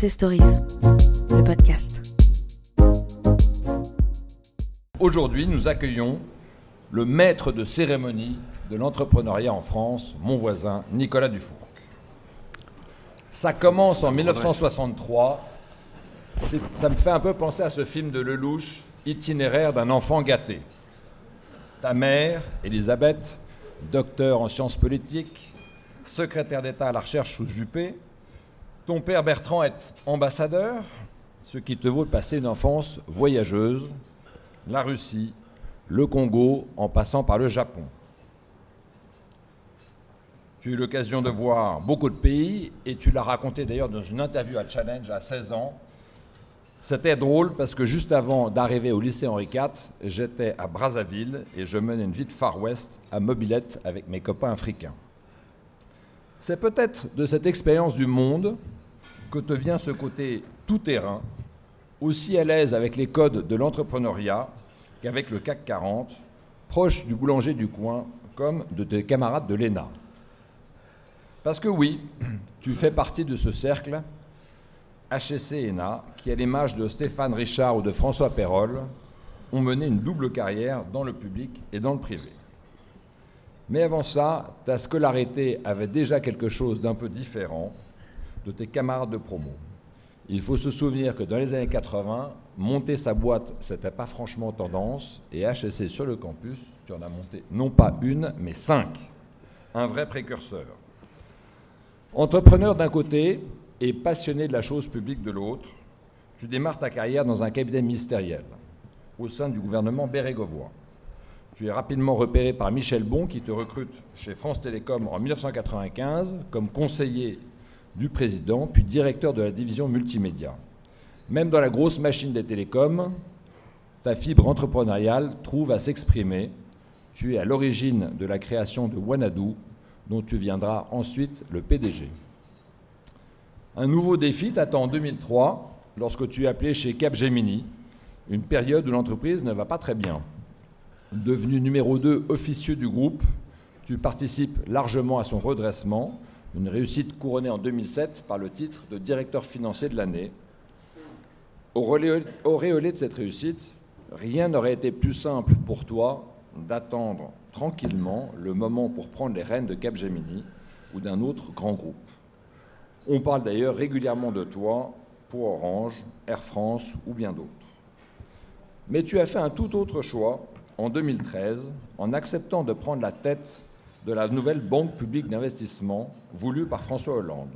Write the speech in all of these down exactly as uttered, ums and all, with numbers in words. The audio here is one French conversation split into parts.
H E C Stories, le podcast. Aujourd'hui, nous accueillons le maître de cérémonie de l'entrepreneuriat en France, mon voisin, Nicolas Dufour. Ça commence en dix-neuf cent soixante-trois. C'est, ça me fait un peu penser à ce film de Lelouch, Itinéraire d'un enfant gâté. Ta mère, Elisabeth, docteur en sciences politiques, secrétaire d'État à la recherche sous Juppé. Ton père Bertrand est ambassadeur, ce qui te vaut de passer une enfance voyageuse, la Russie, le Congo, en passant par le Japon. Tu as eu l'occasion de voir beaucoup de pays, et tu l'as raconté d'ailleurs dans une interview à Challenge à seize ans. C'était drôle parce que juste avant d'arriver au lycée Henri quatre, j'étais à Brazzaville et je menais une vie de Far West à mobilette avec mes copains africains. C'est peut-être de cette expérience du monde que te vient ce côté tout-terrain, aussi à l'aise avec les codes de l'entrepreneuriat qu'avec le C A C quarante, proche du boulanger du coin comme de tes camarades de l'E N A. Parce que oui, tu fais partie de ce cercle H E C E N A qui, à l'image de Stéphane Richard ou de François Perrol, ont mené une double carrière dans le public et dans le privé. Mais avant ça, ta scolarité avait déjà quelque chose d'un peu différent de tes camarades de promo. Il faut se souvenir que dans les années quatre-vingts, monter sa boîte, c'était pas franchement tendance, et H E C sur le campus, tu en as monté non pas une, mais cinq. Un vrai précurseur. Entrepreneur d'un côté et passionné de la chose publique de l'autre, tu démarres ta carrière dans un cabinet ministériel, au sein du gouvernement bérégovois. Tu es rapidement repéré par Michel Bon, qui te recrute chez France Télécom en dix-neuf cent quatre-vingt-quinze comme conseiller du président, puis directeur de la division multimédia. Même dans la grosse machine des télécoms, ta fibre entrepreneuriale trouve à s'exprimer. Tu es à l'origine de la création de Wanadoo, dont tu viendras ensuite le P D G. Un nouveau défi t'attend en deux mille trois, lorsque tu es appelé chez Capgemini, une période où l'entreprise ne va pas très bien. Devenu numéro deux officieux du groupe, tu participes largement à son redressement, une réussite couronnée en deux mille sept par le titre de directeur financier de l'année. Auréolé de cette réussite, rien n'aurait été plus simple pour toi d'attendre tranquillement le moment pour prendre les rênes de Capgemini ou d'un autre grand groupe. On parle d'ailleurs régulièrement de toi pour Orange, Air France ou bien d'autres. Mais tu as fait un tout autre choix en deux mille treize, en acceptant de prendre la tête de la nouvelle banque publique d'investissement voulue par François Hollande.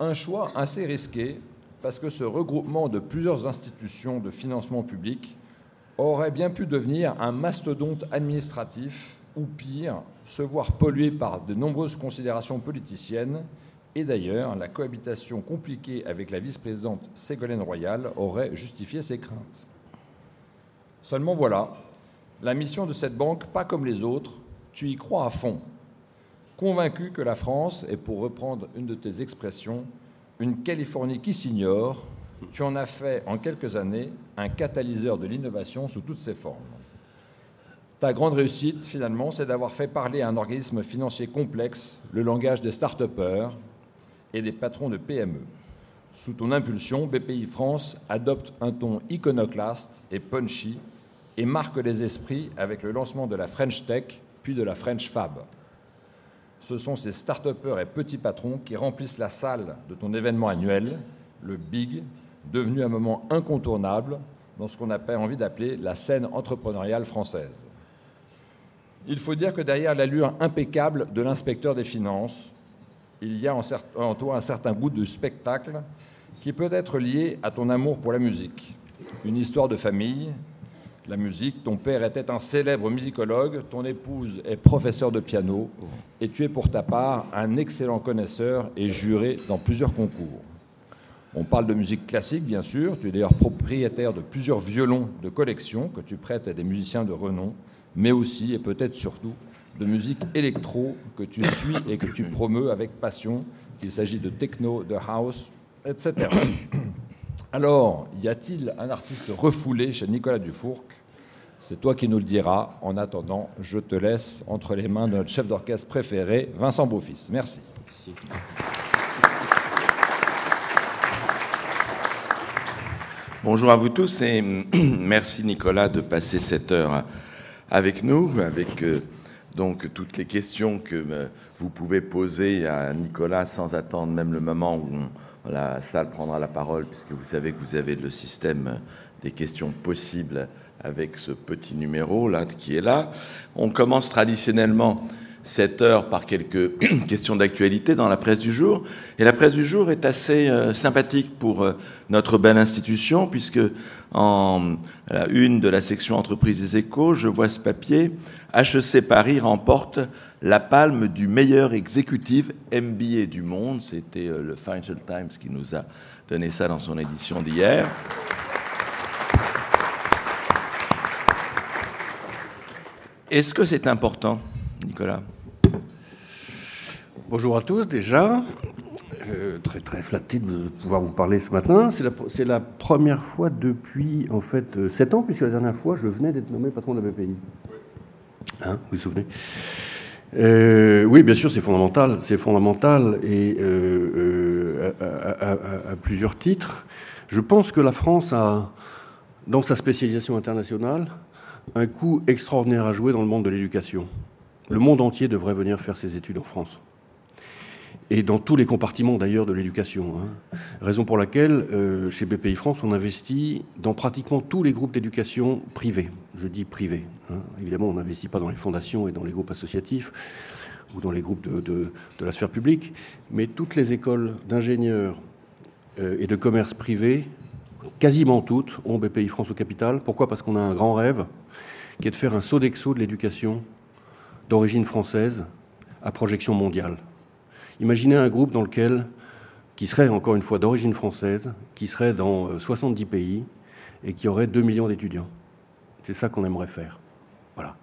Un choix assez risqué, parce que ce regroupement de plusieurs institutions de financement public aurait bien pu devenir un mastodonte administratif, ou pire, se voir pollué par de nombreuses considérations politiciennes, et d'ailleurs, la cohabitation compliquée avec la vice-présidente Ségolène Royal aurait justifié ces craintes. Seulement voilà, la mission de cette banque, pas comme les autres, tu y crois à fond. Convaincu que la France est, pour reprendre une de tes expressions, une Californie qui s'ignore, tu en as fait en quelques années un catalyseur de l'innovation sous toutes ses formes. Ta grande réussite, finalement, c'est d'avoir fait parler à un organisme financier complexe le langage des start-upers et des patrons de P M E. Sous ton impulsion, B P I France adopte un ton iconoclaste et punchy et marque les esprits avec le lancement de la French Tech, puis de la French Fab. Ce sont ces start-upers et petits patrons qui remplissent la salle de ton événement annuel, le Big, devenu un moment incontournable dans ce qu'on a envie d'appeler la scène entrepreneuriale française. Il faut dire que derrière l'allure impeccable de l'inspecteur des finances, il y a en toi un certain goût de spectacle qui peut être lié à ton amour pour la musique, une histoire de famille. La musique, ton père était un célèbre musicologue, ton épouse est professeure de piano et tu es pour ta part un excellent connaisseur et juré dans plusieurs concours. On parle de musique classique, bien sûr, tu es d'ailleurs propriétaire de plusieurs violons de collection que tu prêtes à des musiciens de renom, mais aussi et peut-être surtout de musique électro que tu suis et que tu promeus avec passion, qu'il s'agit de techno, de house, et cetera Alors, y a-t-il un artiste refoulé chez Nicolas Dufour ? C'est toi qui nous le diras. En attendant, je te laisse entre les mains de notre chef d'orchestre préféré, Vincent Beaufils. Merci. Merci. Bonjour à vous tous et merci Nicolas de passer cette heure avec nous, avec euh, donc toutes les questions que euh, vous pouvez poser à Nicolas sans attendre même le moment où on, la salle prendra la parole, puisque vous savez que vous avez le système des questions possibles avec ce petit numéro là qui est là. On commence traditionnellement cette heure par quelques questions d'actualité dans la presse du jour. Et la presse du jour est assez euh, sympathique pour euh, notre belle institution, puisque en la une de la section entreprises des Échos, je vois ce papier. H E C Paris remporte la palme du meilleur exécutif M B A du monde. C'était euh, le Financial Times qui nous a donné ça dans son édition d'hier. Est-ce que c'est important, Nicolas ? Bonjour à tous déjà, euh, très très flatté de pouvoir vous parler ce matin. C'est la, c'est la première fois depuis en fait sept ans, puisque la dernière fois je venais d'être nommé patron de la B P I. Hein, vous vous souvenez ? euh, Oui, bien sûr, c'est fondamental, c'est fondamental et euh, euh, à, à, à, à plusieurs titres. Je pense que la France a, dans sa spécialisation internationale, un coup extraordinaire à jouer dans le monde de l'éducation. Le monde entier devrait venir faire ses études en France. Et dans tous les compartiments, d'ailleurs, de l'éducation. Hein. Raison pour laquelle, euh, chez B P I France, on investit dans pratiquement tous les groupes d'éducation privés. Je dis privés. Hein. Évidemment, on n'investit pas dans les fondations et dans les groupes associatifs ou dans les groupes de, de, de la sphère publique. Mais toutes les écoles d'ingénieurs euh, et de commerce privés, quasiment toutes, ont B P I France au capital. Pourquoi ? Parce qu'on a un grand rêve, qui est de faire un Sodexo de l'éducation d'origine française à projection mondiale. Imaginez un groupe dans lequel, qui serait encore une fois d'origine française, qui serait dans soixante-dix pays et qui aurait deux millions d'étudiants. C'est ça qu'on aimerait faire. Voilà.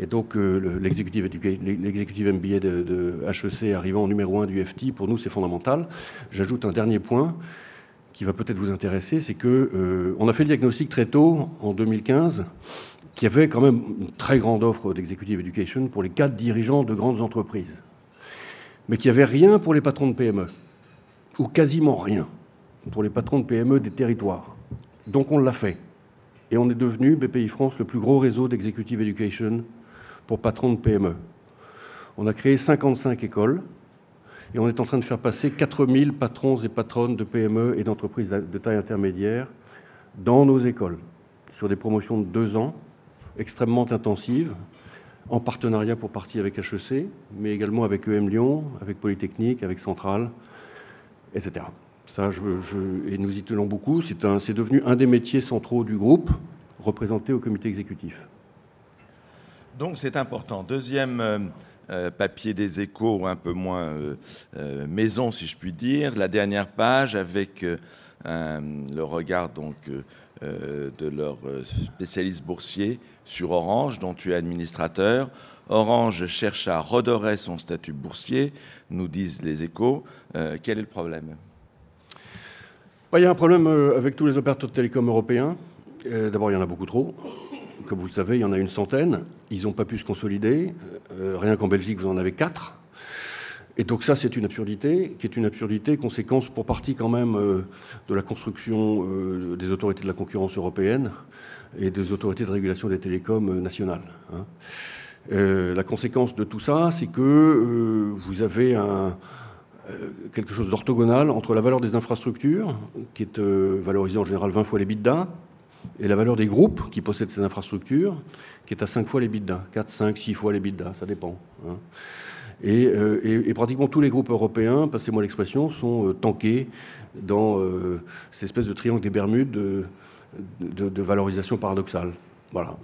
Et donc euh, l'exécutif, l'exécutif M B A de, de H E C arrivant en numéro un du F T, pour nous c'est fondamental. J'ajoute un dernier point qui va peut-être vous intéresser, c'est qu'on euh, a fait le diagnostic très tôt, en deux mille quinze, qu'il y avait quand même une très grande offre d'executive education pour les cadres dirigeants de grandes entreprises, mais qu'il n'y avait rien pour les patrons de P M E, ou quasiment rien pour les patrons de P M E des territoires. Donc on l'a fait. Et on est devenu, B P I France, le plus gros réseau d'executive education pour patrons de P M E. On a créé cinquante-cinq écoles, et on est en train de faire passer quatre mille patrons et patronnes de P M E et d'entreprises de taille intermédiaire dans nos écoles, sur des promotions de deux ans, extrêmement intensives, en partenariat pour partie avec H E C, mais également avec E M Lyon, avec Polytechnique, avec Centrale, et cetera. Ça, je, je, et nous y tenons beaucoup. C'est, un, c'est devenu un des métiers centraux du groupe, représenté au comité exécutif. Donc c'est important. Deuxième... Euh... Euh, papier des Échos, un peu moins euh, euh, maison, si je puis dire. La dernière page avec euh, un, le regard donc euh, de leur spécialiste boursier sur Orange, dont tu es administrateur. Orange cherche à redorer son statut boursier, nous disent les Échos. Euh, quel est le problème ? Bah, y a un problème avec tous les opérateurs de télécom européens. Euh, d'abord, il y en a beaucoup trop. Comme vous le savez, il y en a une centaine. Ils n'ont pas pu se consolider. Euh, rien qu'en Belgique, vous en avez quatre. Et donc ça, c'est une absurdité, qui est une absurdité, conséquence pour partie quand même euh, de la construction euh, des autorités de la concurrence européenne et des autorités de régulation des télécoms euh, nationales. Hein. Euh, la conséquence de tout ça, c'est que euh, vous avez un... quelque chose d'orthogonal entre la valeur des infrastructures, qui est euh, valorisée en général vingt fois les l'EBITDA, et la valeur des groupes qui possèdent ces infrastructures, qui est à cinq fois les l'EBITDA, quatre, cinq, six fois les l'EBITDA, ça dépend. Hein. Et, euh, et, et pratiquement tous les groupes européens, passez-moi l'expression, sont euh, tankés dans euh, cette espèce de triangle des Bermudes de, de, de valorisation paradoxale. Voilà.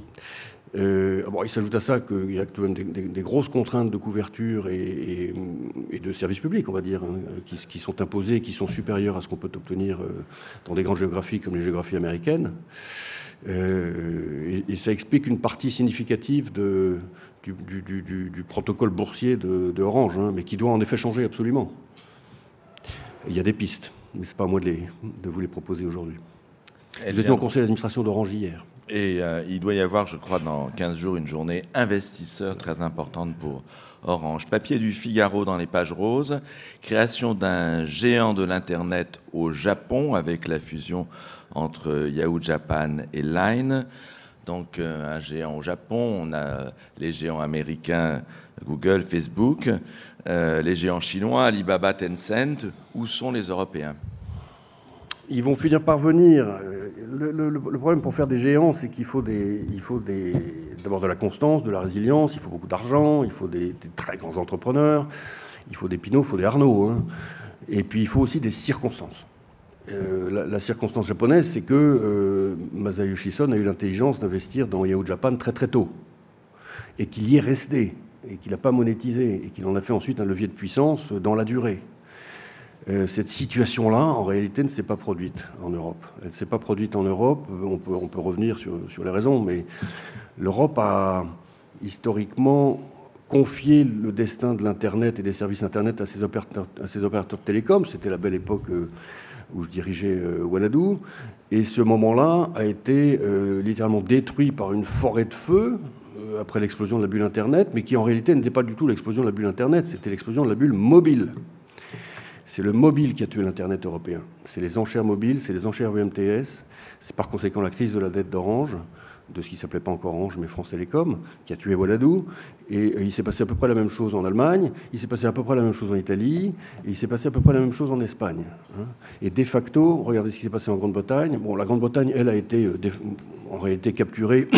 Euh, bon, il s'ajoute à ça qu'il y a quand même des, des, des grosses contraintes de couverture et, et, et de services publics, on va dire, hein, qui, qui sont imposées et qui sont supérieures à ce qu'on peut obtenir euh, dans des grandes géographies comme les géographies américaines. Euh, et, et ça explique une partie significative de, du, du, du, du protocole boursier de, de Orange, hein, mais qui doit en effet changer absolument. Il y a des pistes, mais ce n'est pas à moi de, les, de vous les proposer aujourd'hui. Vous étiez au conseil d'administration d'Orange hier. Et euh, il doit y avoir, je crois, dans quinze jours, une journée investisseur très importante pour Orange. Papier du Figaro dans les pages roses, création d'un géant de l'Internet au Japon avec la fusion entre Yahoo Japan et Line. Donc euh, un géant au Japon, on a les géants américains Google, Facebook, euh, les géants chinois Alibaba, Tencent. Où sont les Européens ? Ils vont finir par venir. Le, le, le problème pour faire des géants, c'est qu'il faut, des, il faut des, d'abord de la constance, de la résilience, il faut beaucoup d'argent, il faut des, des très grands entrepreneurs, il faut des Pinault, il faut des Arnaud. Hein. Et puis il faut aussi des circonstances. Euh, la, la circonstance japonaise, c'est que euh, Masayoshi Son a eu l'intelligence d'investir dans Yahoo Japan très très tôt, et qu'il y est resté, et qu'il n'a pas monétisé, et qu'il en a fait ensuite un levier de puissance dans la durée. Euh, cette situation-là, en réalité, ne s'est pas produite en Europe. Elle ne s'est pas produite en Europe, on peut, on peut revenir sur, sur les raisons, mais l'Europe a historiquement confié le destin de l'Internet et des services Internet à ses opérateurs, à ses opérateurs télécoms. C'était la belle époque... Euh, où je dirigeais euh, Wanadoo, et ce moment-là a été euh, littéralement détruit par une forêt de feu euh, après l'explosion de la bulle Internet, mais qui en réalité n'était pas du tout l'explosion de la bulle Internet, c'était l'explosion de la bulle mobile. C'est le mobile qui a tué l'Internet européen. C'est les enchères mobiles, c'est les enchères U M T S, c'est par conséquent la crise de la dette d'Orange, de ce qui ne s'appelait pas encore Orange, mais France Télécom, qui a tué Wanadoo. Et il s'est passé à peu près la même chose en Allemagne, il s'est passé à peu près la même chose en Italie, et il s'est passé à peu près la même chose en Espagne. Et de facto, regardez ce qui s'est passé en Grande-Bretagne. Bon, la Grande-Bretagne, elle, a été en réalité capturée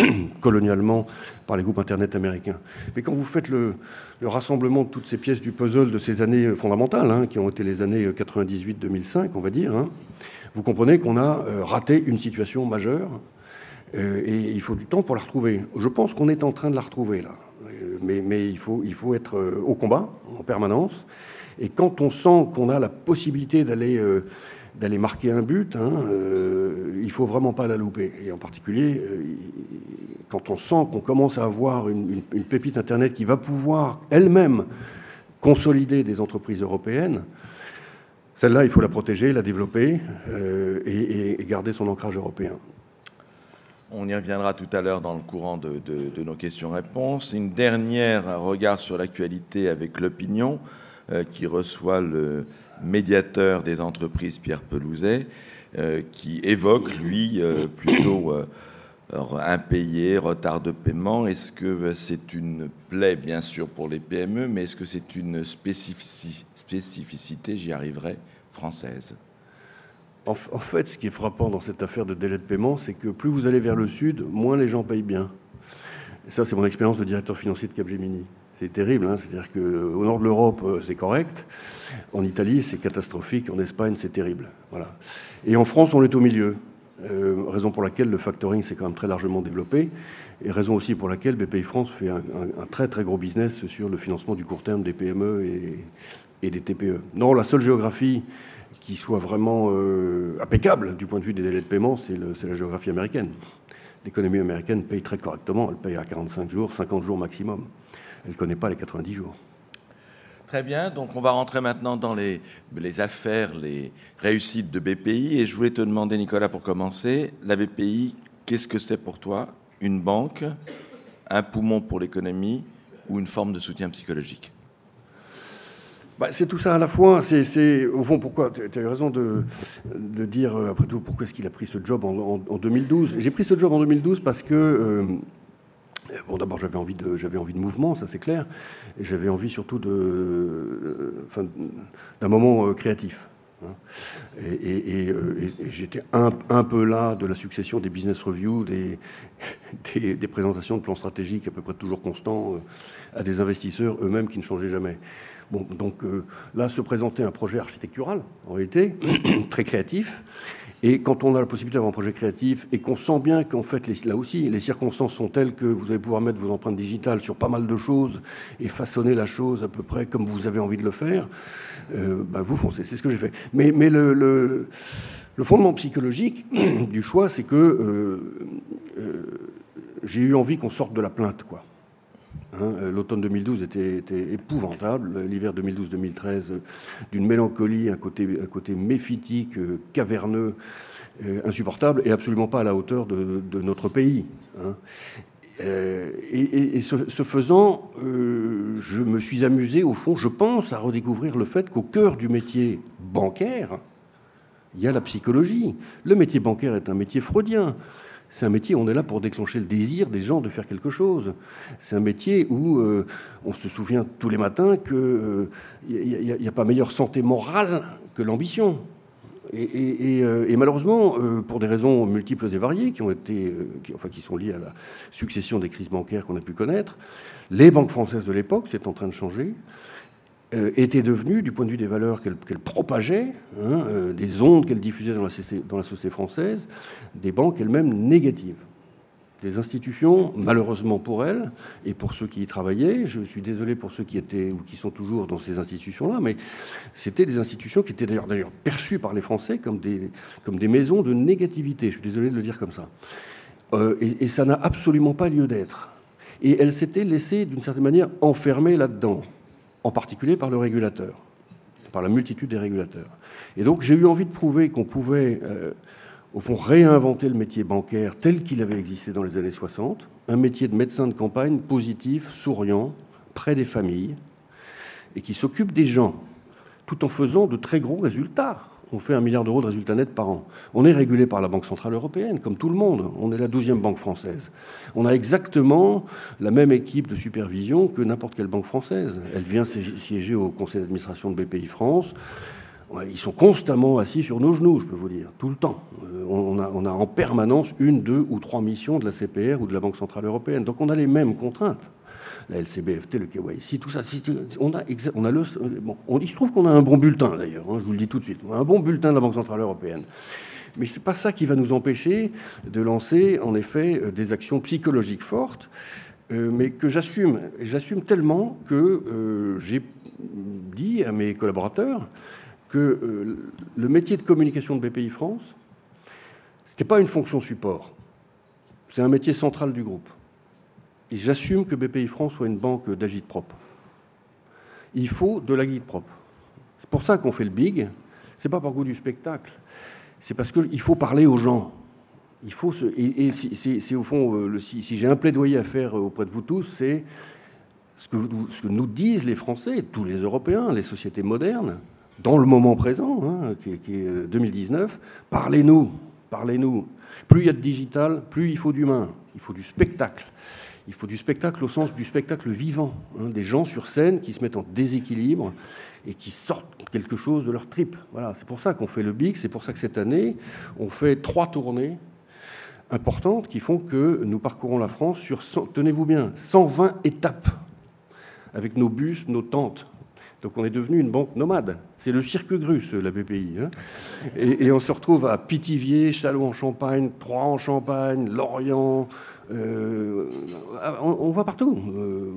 colonialement par les groupes Internet américains. Mais quand vous faites le, le rassemblement de toutes ces pièces du puzzle de ces années fondamentales, hein, qui ont été les années quatre-vingt-dix-huit deux mille cinq, on va dire, hein, vous comprenez qu'on a raté une situation majeure. Et il faut du temps pour la retrouver. Je pense qu'on est en train de la retrouver, là. Mais, mais il faut, il faut être au combat, en permanence. Et quand on sent qu'on a la possibilité d'aller, euh, d'aller marquer un but, hein, euh, il ne faut vraiment pas la louper. Et en particulier, euh, quand on sent qu'on commence à avoir une, une, une pépite Internet qui va pouvoir, elle-même, consolider des entreprises européennes, celle-là, il faut la protéger, la développer euh, et, et garder son ancrage européen. On y reviendra tout à l'heure dans le courant de, de, de nos questions-réponses. Une dernière, un regard sur l'actualité avec l'opinion euh, qui reçoit le médiateur des entreprises, Pierre Pelouzet, euh, qui évoque, lui, euh, plutôt euh, impayé, retard de paiement. Est-ce que c'est une plaie, bien sûr, pour les P M E, mais est-ce que c'est une spécifici, spécificité, j'y arriverai, française ? En fait, ce qui est frappant dans cette affaire de délai de paiement, c'est que plus vous allez vers le sud, moins les gens payent bien. Et ça, c'est mon expérience de directeur financier de Capgemini. C'est terrible, hein, c'est-à-dire qu'au nord de l'Europe, c'est correct. En Italie, c'est catastrophique. En Espagne, c'est terrible. Voilà. Et en France, on est au milieu. Euh, raison pour laquelle le factoring s'est quand même très largement développé. Et raison aussi pour laquelle B P I France fait un, un, un très, très gros business sur le financement du court terme des P M E et, et des T P E. Non, la seule géographie... qui soit vraiment euh, impeccable du point de vue des délais de paiement, c'est, le, c'est la géographie américaine. L'économie américaine paye très correctement. Elle paye à quarante-cinq jours, cinquante jours maximum. Elle ne connaît pas les quatre-vingt-dix jours. Très bien. Donc, on va rentrer maintenant dans les, les affaires, les réussites de B P I. Et je voulais te demander, Nicolas, pour commencer, la B P I, qu'est-ce que c'est pour toi ? Une banque, un poumon pour l'économie ou une forme de soutien psychologique ? Bah, c'est tout ça à la fois. C'est, c'est au fond, pourquoi tu as eu raison de, de dire, après tout, pourquoi est-ce qu'il a pris ce job en, en, en deux mille douze ? J'ai pris ce job en deux mille douze parce que, euh, bon, d'abord, j'avais envie, de, j'avais envie de mouvement, ça c'est clair. Et j'avais envie surtout de, euh, enfin, d'un moment euh, créatif. Hein. Et, et, et, euh, et, et j'étais un, un peu là de la succession des business reviews, des, des, des présentations de plans stratégiques à peu près toujours constants euh, à des investisseurs eux-mêmes qui ne changeaient jamais. Bon, donc euh, là, se présenter un projet architectural, en réalité, très créatif. Et quand on a la possibilité d'avoir un projet créatif et qu'on sent bien qu'en fait, les, là aussi, les circonstances sont telles que vous allez pouvoir mettre vos empreintes digitales sur pas mal de choses et façonner la chose à peu près comme vous avez envie de le faire, euh, ben vous foncez. C'est ce que j'ai fait. Mais, mais le, le, le fondement psychologique du choix, c'est que euh, euh, j'ai eu envie qu'on sorte de la plainte, quoi. Hein, l'automne deux mille douze était, était épouvantable, l'hiver deux mille douze deux mille treize d'une mélancolie, un côté, un côté méphitique, euh, caverneux, euh, insupportable et absolument pas à la hauteur de, de notre pays. Hein. Euh, et, et, et ce, ce faisant, euh, je me suis amusé, au fond, je pense, à redécouvrir le fait qu'au cœur du métier bancaire, il y a la psychologie. Le métier bancaire est un métier freudien. C'est un métier où on est là pour déclencher le désir des gens de faire quelque chose. C'est un métier où euh, on se souvient tous les matins qu'il n'y a, a, a pas meilleure santé morale que l'ambition. Et, et, et, euh, et malheureusement, euh, pour des raisons multiples et variées qui ont été, euh, qui, enfin, qui sont liées à la succession des crises bancaires qu'on a pu connaître, les banques françaises de l'époque, c'est en train de changer, euh, étaient devenues, du point de vue des valeurs qu'elles, qu'elles propageaient, hein, euh, des ondes qu'elles diffusaient dans la, dans la société française, des banques elles-mêmes négatives. Des institutions, malheureusement pour elles et pour ceux qui y travaillaient, je suis désolé pour ceux qui étaient ou qui sont toujours dans ces institutions-là, mais c'était des institutions qui étaient d'ailleurs, d'ailleurs perçues par les Français comme des, comme des maisons de négativité. Je suis désolé de le dire comme ça. Euh, et, et ça n'a absolument pas lieu d'être. Et elles s'étaient laissées, d'une certaine manière, enfermées là-dedans, en particulier par le régulateur, par la multitude des régulateurs. Et donc j'ai eu envie de prouver qu'on pouvait... Euh, au fond, réinventer le métier bancaire tel qu'il avait existé dans les années soixante, un métier de médecin de campagne positif, souriant, près des familles, et qui s'occupe des gens, tout en faisant de très gros résultats. On fait un milliard d'euros de résultats nets par an. On est régulé par la Banque Centrale Européenne, comme tout le monde. On est la douzième banque française. On a exactement la même équipe de supervision que n'importe quelle banque française. Elle vient siéger au conseil d'administration de B P I France. Ils sont constamment assis sur nos genoux, je peux vous dire, tout le temps. On a, on a en permanence une, deux ou trois missions de la C P R ou de la Banque Centrale Européenne. Donc on a les mêmes contraintes. La L C B F T, le K Y C, tout ça. On a, on a le, bon, on, il se trouve qu'on a un bon bulletin, d'ailleurs, hein, je vous le dis tout de suite. On a un bon bulletin de la Banque Centrale Européenne. Mais ce n'est pas ça qui va nous empêcher de lancer, en effet, des actions psychologiques fortes, euh, mais que j'assume. J'assume tellement que euh, j'ai dit à mes collaborateurs... que le métier de communication de B P I France, c'était pas une fonction support. C'est un métier central du groupe. Et j'assume que B P I France soit une banque d'agite-propre. Il faut de l'agite-propre. C'est pour ça qu'on fait le big. C'est pas par goût du spectacle. C'est parce qu'il faut parler aux gens. Il faut se... Et, et c'est, c'est, c'est au fond, le, si, si j'ai un plaidoyer à faire auprès de vous tous, c'est ce que, ce que nous disent les Français, tous les Européens, les sociétés modernes, dans le moment présent, hein, qui, est, qui est deux mille dix-neuf, parlez-nous, parlez-nous. Plus il y a de digital, plus il faut d'humain, il faut du spectacle. Il faut du spectacle au sens du spectacle vivant, hein, des gens sur scène qui se mettent en déséquilibre et qui sortent quelque chose de leur trip. Voilà, c'est pour ça qu'on fait le B I C, c'est pour ça que cette année, on fait trois tournées importantes qui font que nous parcourons la France sur, tenez-vous bien, cent vingt étapes, avec nos bus, nos tentes. Donc on est devenu une banque nomade. C'est le cirque grus, la B P I. Hein, et, et on se retrouve à Pithiviers, Châlons-en-Champagne, Troyes-en-Champagne, Lorient. Euh, on, on va partout. Euh,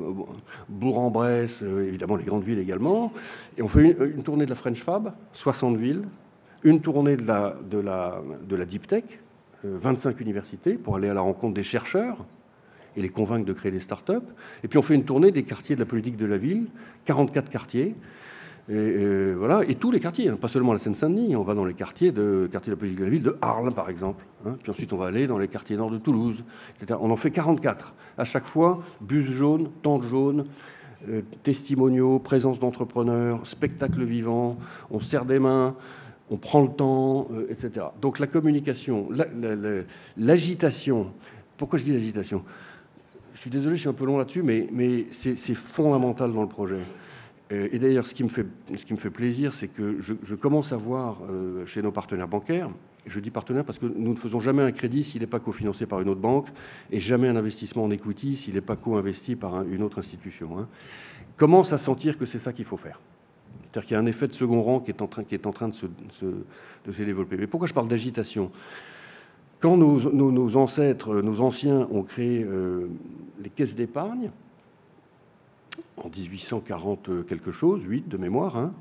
Bourg-en-Bresse, euh, évidemment les grandes villes également. Et on fait une, une tournée de la French Fab, soixante villes. Une tournée de la, de la, de la Deep Tech, euh, vingt-cinq universités, pour aller à la rencontre des chercheurs et les convaincre de créer des start-up. Et puis on fait une tournée des quartiers de la politique de la ville, quarante-quatre quartiers, et, et, voilà, et tous les quartiers, hein, pas seulement la Seine-Saint-Denis, on va dans les quartiers de, quartiers de la politique de la ville de Arles, par exemple, hein, puis ensuite on va aller dans les quartiers nord de Toulouse, et cetera. On en fait quarante-quatre, à chaque fois, bus jaune, tente jaune, euh, testimoniaux, présence d'entrepreneurs, spectacle vivant, on serre des mains, on prend le temps, euh, et cetera. Donc la communication, la, la, la, l'agitation, pourquoi je dis l'agitation ? Je suis désolé, je suis un peu long là-dessus, mais, mais c'est, c'est fondamental dans le projet. Et d'ailleurs, ce qui me fait, ce qui me fait plaisir, c'est que je, je commence à voir euh, chez nos partenaires bancaires, je dis partenaires parce que nous ne faisons jamais un crédit s'il n'est pas cofinancé par une autre banque, et jamais un investissement en equity s'il n'est pas co-investi par un, une autre institution. Hein, commence à sentir que c'est ça qu'il faut faire. C'est-à-dire qu'il y a un effet de second rang qui est en train, qui est en train de, se, de se développer. Mais pourquoi je parle d'agitation ? Quand nos, nos, nos ancêtres, nos anciens ont créé euh, les caisses d'épargne, en dix-huit cent quarante quelque chose, huit de mémoire, hein,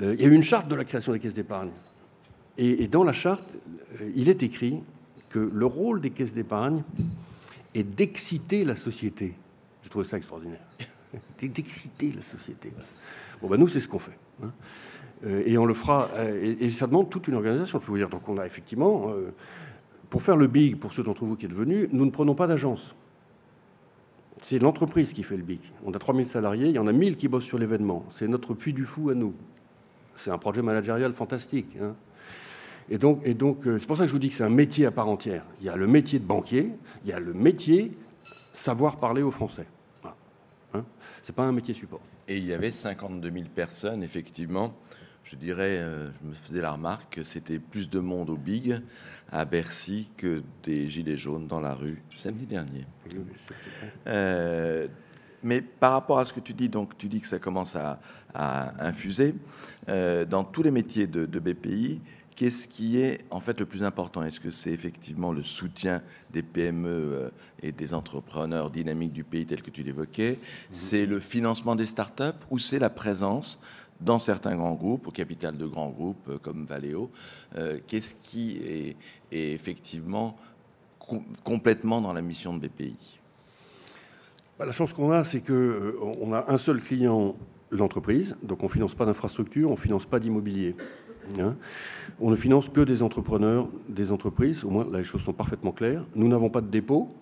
euh, il y a eu une charte de la création des caisses d'épargne. Et, et dans la charte, il est écrit que le rôle des caisses d'épargne est d'exciter la société. Je trouve ça extraordinaire. D'exciter la société. Bon, ben nous, c'est ce qu'on fait. Hein. Et on le fera, et ça demande toute une organisation, je peux vous dire. Donc on a effectivement, pour faire le big, pour ceux d'entre vous qui êtes venus, nous ne prenons pas d'agence. C'est l'entreprise qui fait le B I C. On a trois mille salariés, il y en a mille qui bossent sur l'événement. C'est notre puits du fou à nous. C'est un projet managérial fantastique. Hein. Et donc, et donc, c'est pour ça que je vous dis que c'est un métier à part entière. Il y a le métier de banquier, il y a le métier savoir parler aux Français. Voilà. Hein. Ce n'est pas un métier support. Et il y avait cinquante-deux mille personnes, effectivement. Je dirais, je me faisais la remarque que c'était plus de monde au Big à Bercy que des gilets jaunes dans la rue samedi dernier. Oui, euh, mais par rapport à ce que tu dis, donc tu dis que ça commence à, à infuser euh, dans tous les métiers de, de B P I. Qu'est-ce qui est en fait le plus important? Est-ce que c'est effectivement le soutien des P M E et des entrepreneurs dynamiques du pays tel que tu l'évoquais? Mmh. C'est le financement des startups ou c'est la présence dans certains grands groupes, au capital de grands groupes comme Valeo, euh, qu'est-ce qui est, est effectivement com- complètement dans la mission de B P I ? La chance qu'on a, c'est qu'on euh, a un seul client, l'entreprise, donc on ne finance pas d'infrastructure, on ne finance pas d'immobilier. Hein. On ne finance que des entrepreneurs, des entreprises, au moins là, les choses sont parfaitement claires. Nous n'avons pas de dépôt,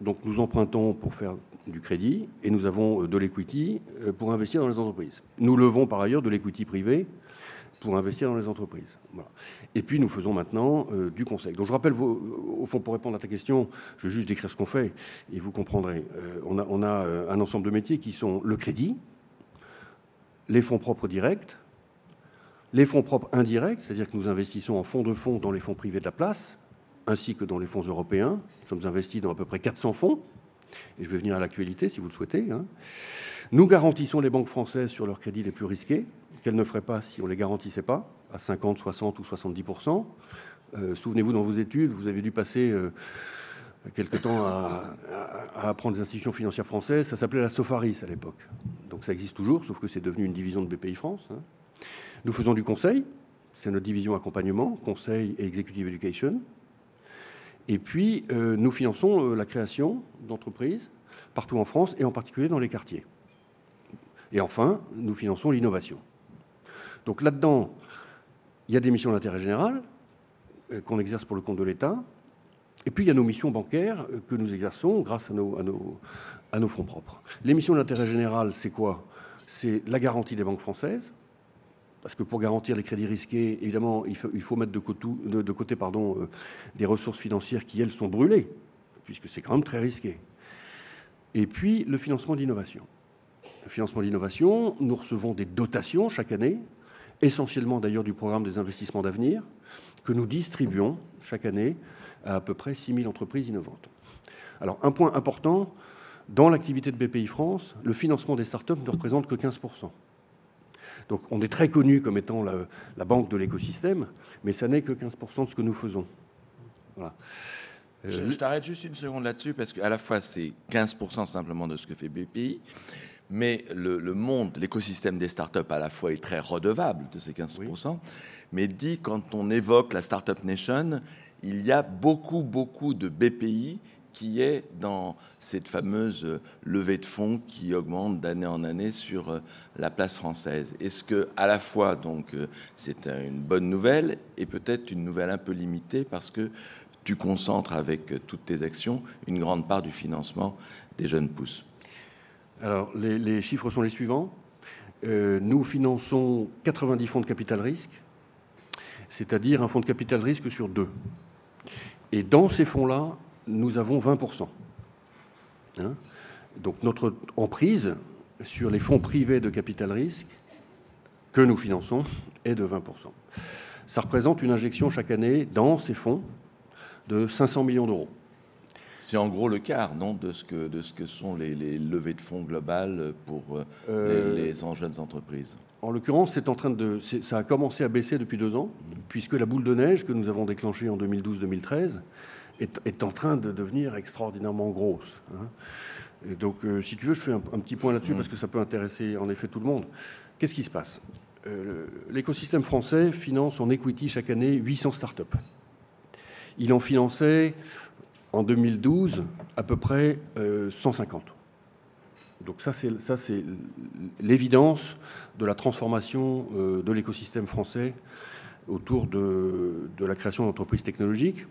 donc nous empruntons pour faire du crédit et nous avons de l'equity pour investir dans les entreprises. Nous levons par ailleurs de l'equity privé pour investir dans les entreprises. Voilà. Et puis nous faisons maintenant euh, du conseil. Donc je rappelle, vos, au fond, pour répondre à ta question, je vais juste décrire ce qu'on fait et vous comprendrez. Euh, on a, on a un ensemble de métiers qui sont le crédit, les fonds propres directs, les fonds propres indirects, c'est-à-dire que nous investissons en fonds de fonds dans les fonds privés de la place, ainsi que dans les fonds européens. Nous sommes investis dans à peu près quatre cents fonds. Et je vais venir à l'actualité, si vous le souhaitez. Nous garantissons les banques françaises sur leurs crédits les plus risqués, qu'elles ne feraient pas si on ne les garantissait pas, à cinquante, soixante ou soixante-dix pour cent. Euh, souvenez-vous, dans vos études, vous avez dû passer euh, quelque temps à, à apprendre les institutions financières françaises. Ça s'appelait la Sofaris à l'époque. Donc ça existe toujours, sauf que c'est devenu une division de B P I France. Nous faisons du conseil. C'est notre division accompagnement, conseil et executive education. Et puis, euh, nous finançons euh, la création d'entreprises partout en France et en particulier dans les quartiers. Et enfin, nous finançons l'innovation. Donc là-dedans, il y a des missions d'intérêt général euh, qu'on exerce pour le compte de l'État. Et puis, il y a nos missions bancaires euh, que nous exerçons grâce à nos, à nos, à nos fonds propres. Les missions d'intérêt général, c'est quoi ? C'est la garantie des banques françaises. Parce que pour garantir les crédits risqués, évidemment, il faut, il faut mettre de côté, de, de côté pardon, euh, des ressources financières qui, elles, sont brûlées, puisque c'est quand même très risqué. Et puis, le financement d'innovation. Le financement d'innovation, nous recevons des dotations chaque année, essentiellement d'ailleurs du programme des investissements d'avenir, que nous distribuons chaque année à à peu près six mille entreprises innovantes. Alors, un point important, dans l'activité de B P I France, le financement des startups ne représente que quinze pour cent. Donc on est très connu comme étant la, la banque de l'écosystème, mais ça n'est que quinze pour cent de ce que nous faisons. Voilà. Euh, je, je t'arrête juste une seconde là-dessus, parce qu'à la fois c'est quinze pour cent simplement de ce que fait B P I, mais le, le monde, l'écosystème des startups à la fois est très redevable de ces quinze pour cent, oui. Mais dit quand on évoque la Startup Nation, il y a beaucoup, beaucoup de B P I qui est dans cette fameuse levée de fonds qui augmente d'année en année sur la place française. Est-ce que, à la fois, donc, c'est une bonne nouvelle et peut-être une nouvelle un peu limitée parce que tu concentres avec toutes tes actions une grande part du financement des jeunes pousses? Alors, les, les chiffres sont les suivants. Euh, nous finançons quatre-vingt-dix fonds de capital risque, c'est-à-dire un fonds de capital risque sur deux. Et dans ces fonds-là, nous avons vingt pour cent. Hein ? Donc notre emprise sur les fonds privés de capital risque que nous finançons est de vingt pour cent. Ça représente une injection chaque année dans ces fonds de cinq cents millions d'euros. C'est en gros le quart, non, de ce que, de ce que sont les, les levées de fonds globales pour euh, les, les jeunes entreprises. En l'occurrence, c'est en train de, c'est, ça a commencé à baisser depuis deux ans, mmh. puisque la boule de neige que nous avons déclenchée en deux mille douze deux mille treize est en train de devenir extraordinairement grosse. Et donc, euh, si tu veux, je fais un, un petit point là-dessus, parce que ça peut intéresser en effet tout le monde. Qu'est-ce qui se passe ? euh, L'écosystème français finance en equity chaque année huit cents startups. Il en finançait, en deux mille douze, à peu près euh, cent cinquante. Donc ça, c'est, ça, c'est l'évidence de la transformation euh, de l'écosystème français autour de, de la création d'entreprises technologiques,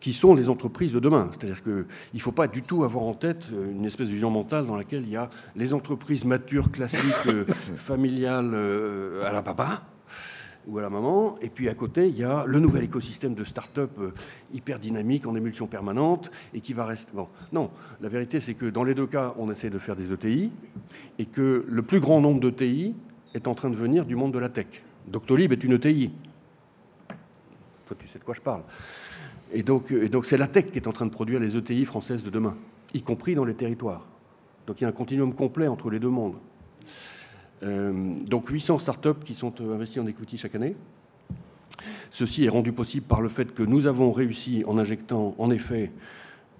qui sont les entreprises de demain. C'est-à-dire qu'il ne faut pas du tout avoir en tête une espèce de vision mentale dans laquelle il y a les entreprises matures, classiques, euh, familiales, euh, à la papa ou à la maman. Et puis à côté, il y a le nouvel écosystème de start-up hyper dynamique, en émulsion permanente, et qui va rester... Bon. Non, la vérité, c'est que dans les deux cas, on essaie de faire des E T I, et que le plus grand nombre d'E T I est en train de venir du monde de la tech. Doctolib est une E T I. Toi, tu sais de quoi je parle. Et donc, et donc, c'est la tech qui est en train de produire les E T I françaises de demain, y compris dans les territoires. Donc, il y a un continuum complet entre les deux mondes. Euh, donc, huit cents startups qui sont investies en equity chaque année. Ceci est rendu possible par le fait que nous avons réussi en injectant, en effet,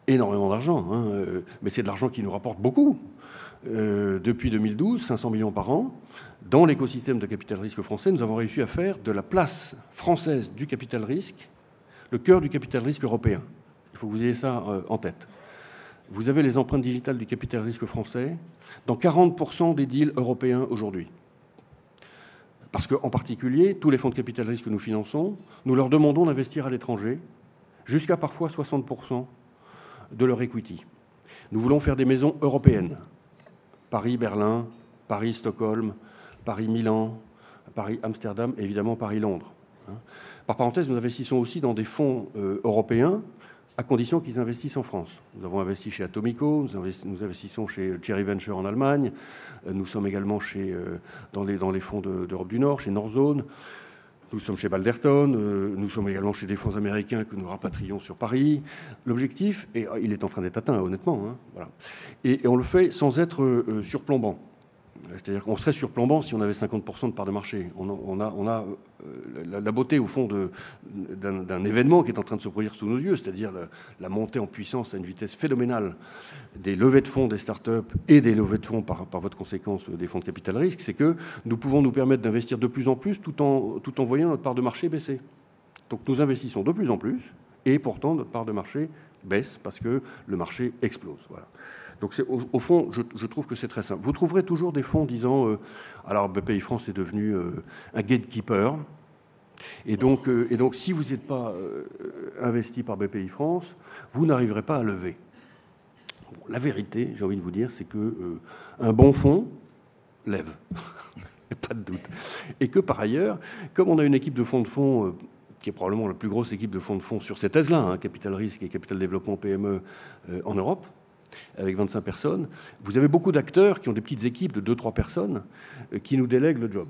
énormément d'argent. Hein, euh, mais c'est de l'argent qui nous rapporte beaucoup. Euh, depuis deux mille douze, cinq cents millions par an. Dans l'écosystème de capital risque français, nous avons réussi à faire de la place française du capital risque le cœur du capital risque européen. Il faut que vous ayez ça en tête. Vous avez les empreintes digitales du capital risque français dans quarante pour cent des deals européens aujourd'hui. Parce qu'en particulier, tous les fonds de capital risque que nous finançons, nous leur demandons d'investir à l'étranger, jusqu'à parfois soixante pour cent de leur equity. Nous voulons faire des maisons européennes. Paris, Berlin, Paris, Stockholm, Paris, Milan, Paris, Amsterdam, et évidemment Paris, Londres. Par parenthèse, nous investissons aussi dans des fonds euh, européens, à condition qu'ils investissent en France. Nous avons investi chez Atomico, nous, investi, nous investissons chez Cherry Venture en Allemagne, euh, nous sommes également chez, euh, dans, les, dans les fonds de, d'Europe du Nord, chez Nordzone, nous sommes chez Balderton, euh, nous sommes également chez des fonds américains que nous rapatrions sur Paris. L'objectif, et il est en train d'être atteint, honnêtement, hein, voilà. et, et on le fait sans être euh, surplombant. C'est-à-dire qu'on serait surplombant si on avait cinquante pour cent de part de marché. On a, on a, on a la, la beauté, au fond, de, d'un, d'un événement qui est en train de se produire sous nos yeux, c'est-à-dire la, la montée en puissance à une vitesse phénoménale des levées de fonds des startups et des levées de fonds, par, par votre conséquence, des fonds de capital risque, c'est que nous pouvons nous permettre d'investir de plus en plus tout en, tout en voyant notre part de marché baisser. Donc nous investissons de plus en plus et pourtant notre part de marché baisse parce que le marché explose. Voilà. Donc, c'est, au, au fond, je, je trouve que c'est très simple. Vous trouverez toujours des fonds disant... Euh, alors, B P I France est devenu euh, un gatekeeper. Et donc, euh, et donc si vous n'êtes pas euh, investi par B P I France, vous n'arriverez pas à lever. Bon, la vérité, j'ai envie de vous dire, c'est que euh, un bon fonds lève. Pas de doute. Et que, par ailleurs, comme on a une équipe de fonds de fonds... Euh, qui est probablement la plus grosse équipe de fonds de fonds sur ces thèses-là, hein, capital risque et capital développement P M E euh, en Europe, avec vingt-cinq personnes, vous avez beaucoup d'acteurs qui ont des petites équipes de deux à trois personnes euh, qui nous délèguent le job.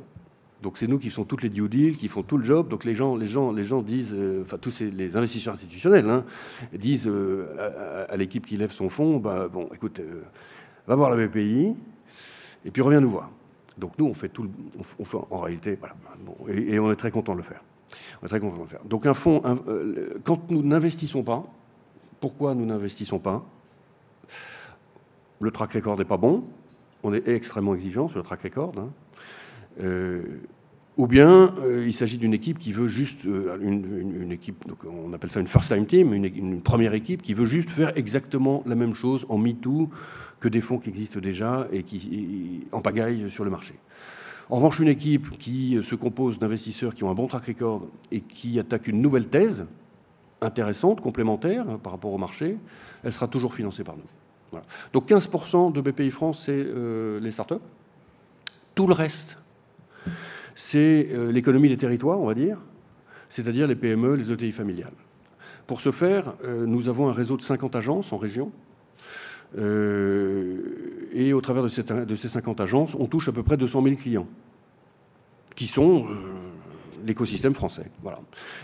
Donc c'est nous qui sont toutes les due deals, qui font tout le job. Donc les gens, les gens, les gens disent, euh, enfin tous ces, les investisseurs institutionnels hein, disent euh, à, à l'équipe qui lève son fonds, bah, bon, écoute, euh, va voir la B P I et puis reviens nous voir. Donc nous on fait tout, le, on, on fait en réalité, voilà, bon, et, et on est très content de le faire. On est très content de le faire. Donc un fonds, un, euh, quand nous n'investissons pas, pourquoi nous n'investissons pas ? Le track record n'est pas bon, on est extrêmement exigeant sur le track record. Hein. Euh, ou bien euh, il s'agit d'une équipe qui veut juste, euh, une, une, une équipe, donc on appelle ça une first time team, une, une première équipe qui veut juste faire exactement la même chose en MeToo que des fonds qui existent déjà et qui en pagaille sur le marché. En revanche, une équipe qui se compose d'investisseurs qui ont un bon track record et qui attaque une nouvelle thèse intéressante, complémentaire par rapport au marché, elle sera toujours financée par nous. Voilà. Donc quinze pour cent de B P I France, c'est euh, les startups. Tout le reste, c'est euh, l'économie des territoires, on va dire, c'est-à-dire les P M E, les E T I familiales. Pour ce faire, euh, nous avons un réseau de cinquante agences en région. Euh, et au travers de, cette, de ces cinquante agences, on touche à peu près deux cent mille clients, qui sont euh, l'écosystème français. Voilà.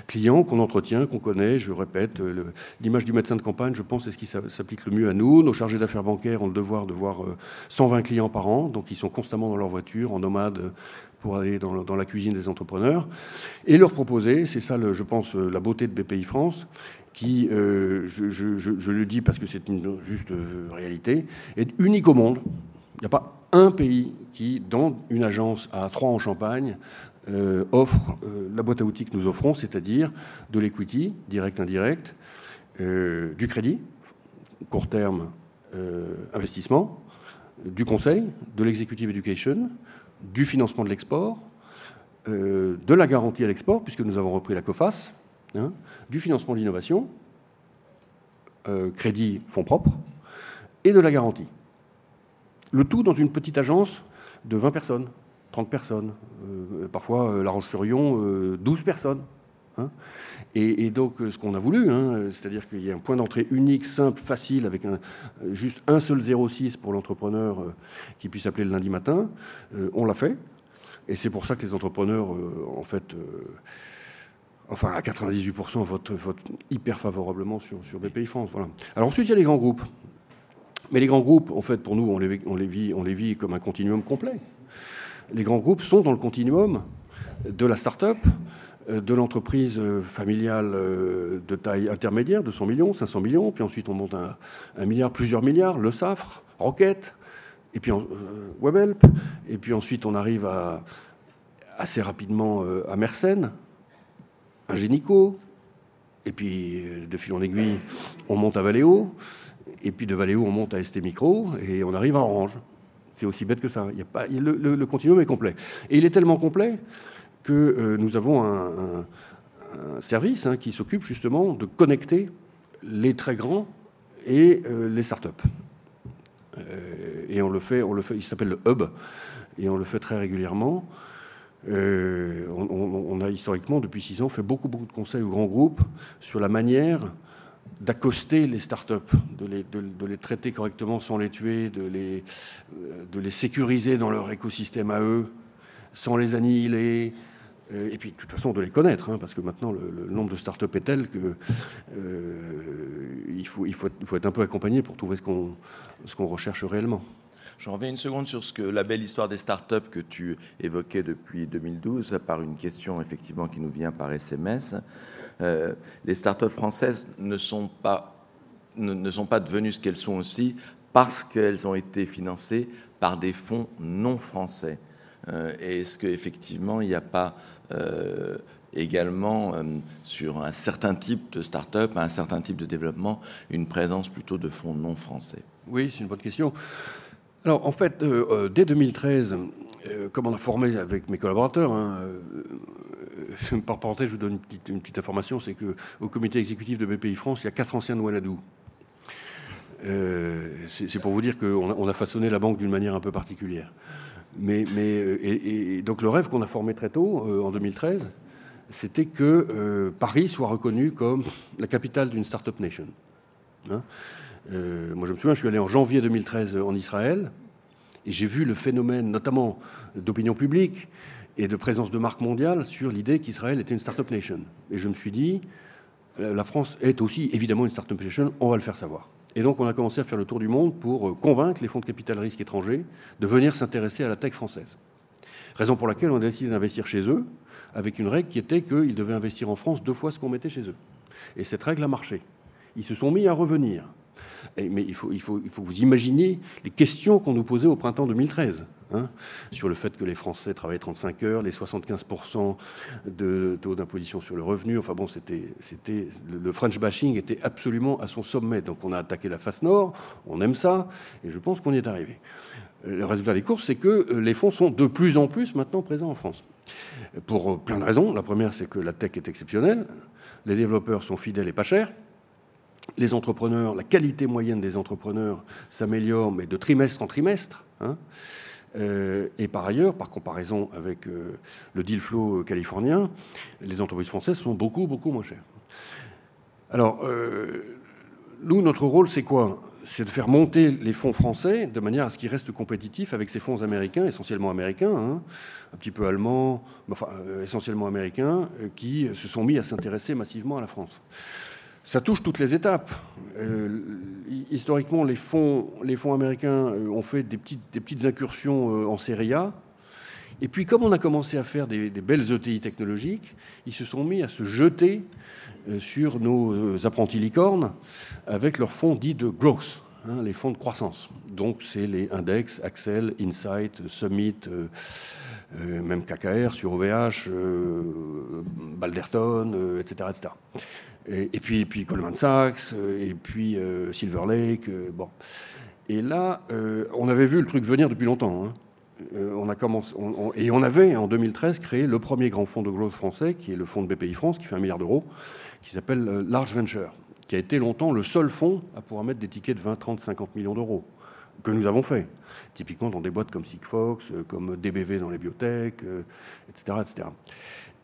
Clients qu'on entretient, qu'on connaît, je répète, le, l'image du médecin de campagne, je pense, est ce qui s'applique le mieux à nous. Nos chargés d'affaires bancaires ont le devoir de voir euh, cent vingt clients par an, donc ils sont constamment dans leur voiture, en nomade, pour aller dans, dans la cuisine des entrepreneurs, et leur proposer, c'est ça, le, je pense, la beauté de B P I France, qui, euh, je, je, je, je le dis parce que c'est une juste euh, réalité, est unique au monde. Il n'y a pas un pays qui, dans une agence à Troyes en Champagne, euh, offre euh, la boîte à outils que nous offrons, c'est-à-dire de l'equity, direct, indirect, euh, du crédit, court terme, euh, investissement, du conseil, de l'executive education, du financement de l'export, euh, de la garantie à l'export, puisque nous avons repris la COFAS, hein, du financement de l'innovation, euh, crédit fonds propres et de la garantie. Le tout dans une petite agence de vingt personnes, trente personnes, euh, parfois euh, La Roche-sur-Yon, euh, douze personnes. Hein. Et, et donc, ce qu'on a voulu, hein, c'est-à-dire qu'il y a un point d'entrée unique, simple, facile, avec un, juste un seul zéro six pour l'entrepreneur euh, qui puisse appeler le lundi matin, euh, on l'a fait. Et c'est pour ça que les entrepreneurs, euh, en fait, euh, enfin, à quatre-vingt-dix-huit pour cent, votent, votent hyper favorablement sur, sur B P I France. Voilà. Alors ensuite, il y a les grands groupes. Mais les grands groupes, en fait, pour nous, on les, on les vit, on les vit comme un continuum complet. Les grands groupes sont dans le continuum de la start-up, de l'entreprise familiale de taille intermédiaire, deux cents millions, cinq cents millions, puis ensuite on monte à un milliard, plusieurs milliards, le Safre, Rocket, et puis en, Webhelp, et puis ensuite on arrive à, assez rapidement à Mersenne, à Génico, et puis de fil en aiguille, on monte à Valeo, et puis de Valeo on monte à S T Micro, et on arrive à Orange. C'est aussi bête que ça. Il y a pas, le, le, le continuum est complet. Et il est tellement complet que euh, nous avons un, un, un service hein, qui s'occupe justement de connecter les très grands et euh, les startups. Euh, et on le fait, on le fait. Il s'appelle le Hub, et on le fait très régulièrement. Euh, on, on, on a historiquement, depuis six ans, fait beaucoup, beaucoup de conseils aux grands groupes sur la manière d'accoster les startups, de les, de, de les traiter correctement sans les tuer, de les, de les sécuriser dans leur écosystème à eux, sans les annihiler, et puis de toute façon de les connaître, hein, parce que maintenant le, le nombre de startups est tel que euh, il faut, il faut, il faut être un peu accompagné pour trouver ce qu'on, ce qu'on recherche réellement. J'en reviens une seconde sur ce que la belle histoire des startups que tu évoquais depuis deux mille douze, par une question effectivement qui nous vient par S M S. Euh, les startups françaises ne sont pas, ne, ne sont pas devenues ce qu'elles sont aussi parce qu'elles ont été financées par des fonds non français. Euh, et est-ce qu'effectivement il n'y a pas euh, également euh, sur un certain type de startup, un certain type de développement, une présence plutôt de fonds non français? Oui, c'est une bonne question. Alors en fait, euh, dès deux mille treize, euh, comme on a formé avec mes collaborateurs, hein, euh, par parenthèse, je vous donne une petite, une petite information, c'est qu'au comité exécutif de B P I France, il y a quatre anciens de Wanadoo. Euh, c'est, c'est pour vous dire qu'on a, on a façonné la banque d'une manière un peu particulière. Mais, mais, et, et donc le rêve qu'on a formé très tôt, euh, en deux mille treize, c'était que euh, Paris soit reconnue comme la capitale d'une start-up nation. Hein ? Euh, moi, je me souviens, je suis allé en janvier deux mille treize en Israël et j'ai vu le phénomène, notamment d'opinion publique et de présence de marques mondiales sur l'idée qu'Israël était une start-up nation. Et je me suis dit, la France est aussi évidemment une start-up nation, on va le faire savoir. Et donc, on a commencé à faire le tour du monde pour convaincre les fonds de capital risque étrangers de venir s'intéresser à la tech française. Raison pour laquelle on a décidé d'investir chez eux avec une règle qui était qu'ils devaient investir en France deux fois ce qu'on mettait chez eux. Et cette règle a marché. Ils se sont mis à revenir. Mais il faut, il faut, il faut vous imaginer les questions qu'on nous posait au printemps deux mille treize, hein, sur le fait que les Français travaillaient trente-cinq heures, les soixante-quinze pour cent de taux d'imposition sur le revenu. Enfin bon, c'était, c'était, le French bashing était absolument à son sommet. Donc on a attaqué la face nord, on aime ça, et je pense qu'on y est arrivé. Le résultat des courses, c'est que les fonds sont de plus en plus maintenant présents en France. Pour plein de raisons. La première, c'est que la tech est exceptionnelle. Les développeurs sont fidèles et pas chers. Les entrepreneurs, la qualité moyenne des entrepreneurs s'améliore, mais de trimestre en trimestre. Hein. Euh, et par ailleurs, par comparaison avec euh, le deal flow californien, les entreprises françaises sont beaucoup, beaucoup moins chères. Alors, euh, nous, notre rôle, c'est quoi ? C'est de faire monter les fonds français de manière à ce qu'ils restent compétitifs avec ces fonds américains, essentiellement américains, hein, un petit peu allemands, enfin, euh, essentiellement américains, euh, qui se sont mis à s'intéresser massivement à la France. Ça touche toutes les étapes. Euh, historiquement, les fonds, les fonds américains ont fait des petites, des petites incursions en série A. Et puis, comme on a commencé à faire des, des belles E T I technologiques, ils se sont mis à se jeter sur nos apprentis licornes avec leurs fonds dits de growth, hein, les fonds de croissance. Donc, c'est les Index, Accel, Insight, Summit, euh, euh, même K K R sur O V H, euh, Balderton, euh, et cetera, et cetera Et, et, puis, et puis Goldman Sachs, et puis euh, Silver Lake. Euh, bon. Et là, euh, on avait vu le truc venir depuis longtemps. Hein. Euh, on a commencé, on, on, et on avait, en deux mille treize, créé le premier grand fonds de growth français, qui est le fonds de B P I France, qui fait un milliard d'euros, qui s'appelle Large Venture, qui a été longtemps le seul fonds à pouvoir mettre des tickets de vingt, trente, cinquante millions d'euros, que nous avons fait, typiquement dans des boîtes comme Sigfox, comme D B V dans les biotech, et cetera, et cetera.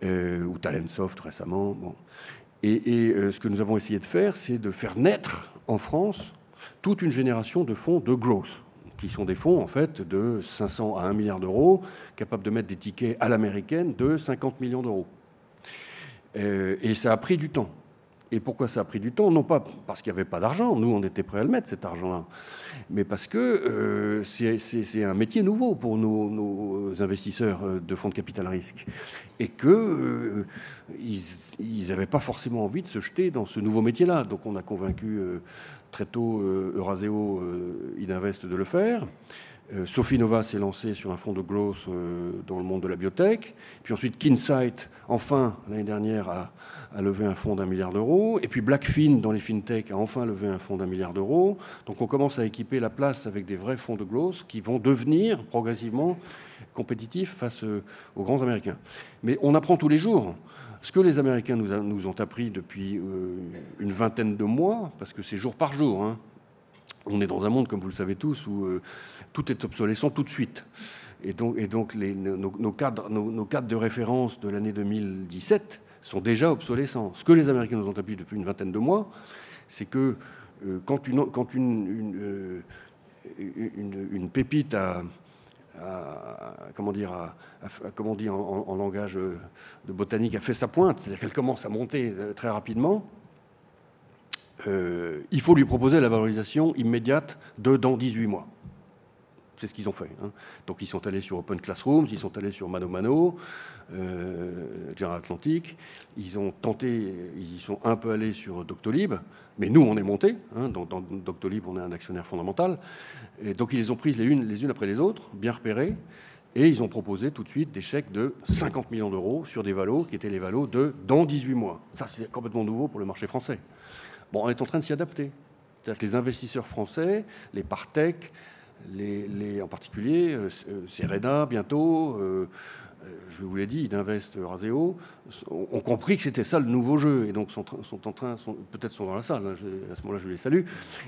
Euh, ou Talentsoft récemment. Bon. Et, et euh, ce que nous avons essayé de faire, c'est de faire naître en France toute une génération de fonds de growth, qui sont des fonds en fait de cinq cents à un milliard d'euros, capables de mettre des tickets à l'américaine de cinquante millions d'euros. Euh, et ça a pris du temps. Et pourquoi ça a pris du temps ? Non pas parce qu'il n'y avait pas d'argent, nous on était prêts à le mettre cet argent-là, mais parce que euh, c'est, c'est, c'est un métier nouveau pour nos, nos investisseurs de fonds de capital risque et qu'ils euh, n'avaient pas forcément envie de se jeter dans ce nouveau métier-là. Donc on a convaincu euh, très tôt euh, Euraseo euh, Ininvest de le faire. Euh, Sophie Nova s'est lancée sur un fonds de growth euh, dans le monde de la biotech. Puis ensuite, Kinsight, enfin, l'année dernière, a, a levé un fonds d'un milliard d'euros. Et puis Blackfin, dans les fintech, a enfin levé un fonds d'un milliard d'euros. Donc on commence à équiper la place avec des vrais fonds de growth qui vont devenir progressivement compétitifs face euh, aux grands Américains. Mais on apprend tous les jours. Ce que les Américains nous, a, nous ont appris depuis euh, une vingtaine de mois, parce que c'est jour par jour, hein. On est dans un monde, comme vous le savez tous, où euh, tout est obsolescent tout de suite. Et donc, et donc les, nos, nos, cadres, nos, nos cadres de référence de l'année deux mille dix-sept sont déjà obsolescents. Ce que les Américains nous ont appris depuis une vingtaine de mois, c'est que euh, quand, une, quand une, une, euh, une, une pépite a... À, comment dire, à, à, comment on dit en, en, en langage de botanique, a fait sa pointe, c'est-à-dire qu'elle commence à monter très rapidement, euh, il faut lui proposer la valorisation immédiate de dans dix-huit mois. C'est ce qu'ils ont fait. Hein. Donc ils sont allés sur Open Classrooms, ils sont allés sur Mano Mano, euh, General Atlantic, ils ont tenté, ils y sont un peu allés sur Doctolib, mais nous on est montés, hein, dans, dans Doctolib on est un actionnaire fondamental, et donc ils les ont prises les unes, les unes après les autres, bien repérées, et ils ont proposé tout de suite des chèques de cinquante millions d'euros sur des valos qui étaient les valos de dans dix-huit mois. Ça c'est complètement nouveau pour le marché français. Bon, on est en train de s'y adapter, c'est-à-dire que les investisseurs français, les partech, Les, les, en particulier, euh, Serena, bientôt, euh, je vous l'ai dit, Ininvest, Euraseo, ont, ont compris que c'était ça le nouveau jeu, et donc sont, sont en train, sont, peut-être sont dans la salle, hein, je, à ce moment-là je les salue,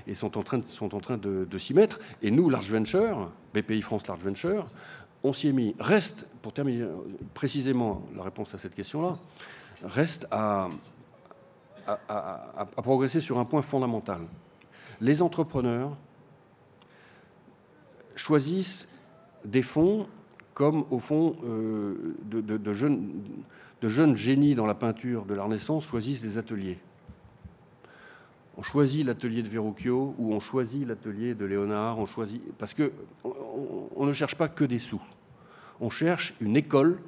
et sont en train de, sont en train de, de s'y mettre. Et nous, Large Venture, B P I France Large Venture, on s'y est mis. Reste, pour terminer précisément la réponse à cette question-là, reste à, à, à, à progresser sur un point fondamental. Les entrepreneurs choisissent des fonds comme, au fond, euh, de, de, de, jeunes, de jeunes génies dans la peinture de la Renaissance choisissent des ateliers. On choisit l'atelier de Verrocchio ou on choisit l'atelier de Léonard, on choisit... parce que on, on ne cherche pas que des sous. On cherche une école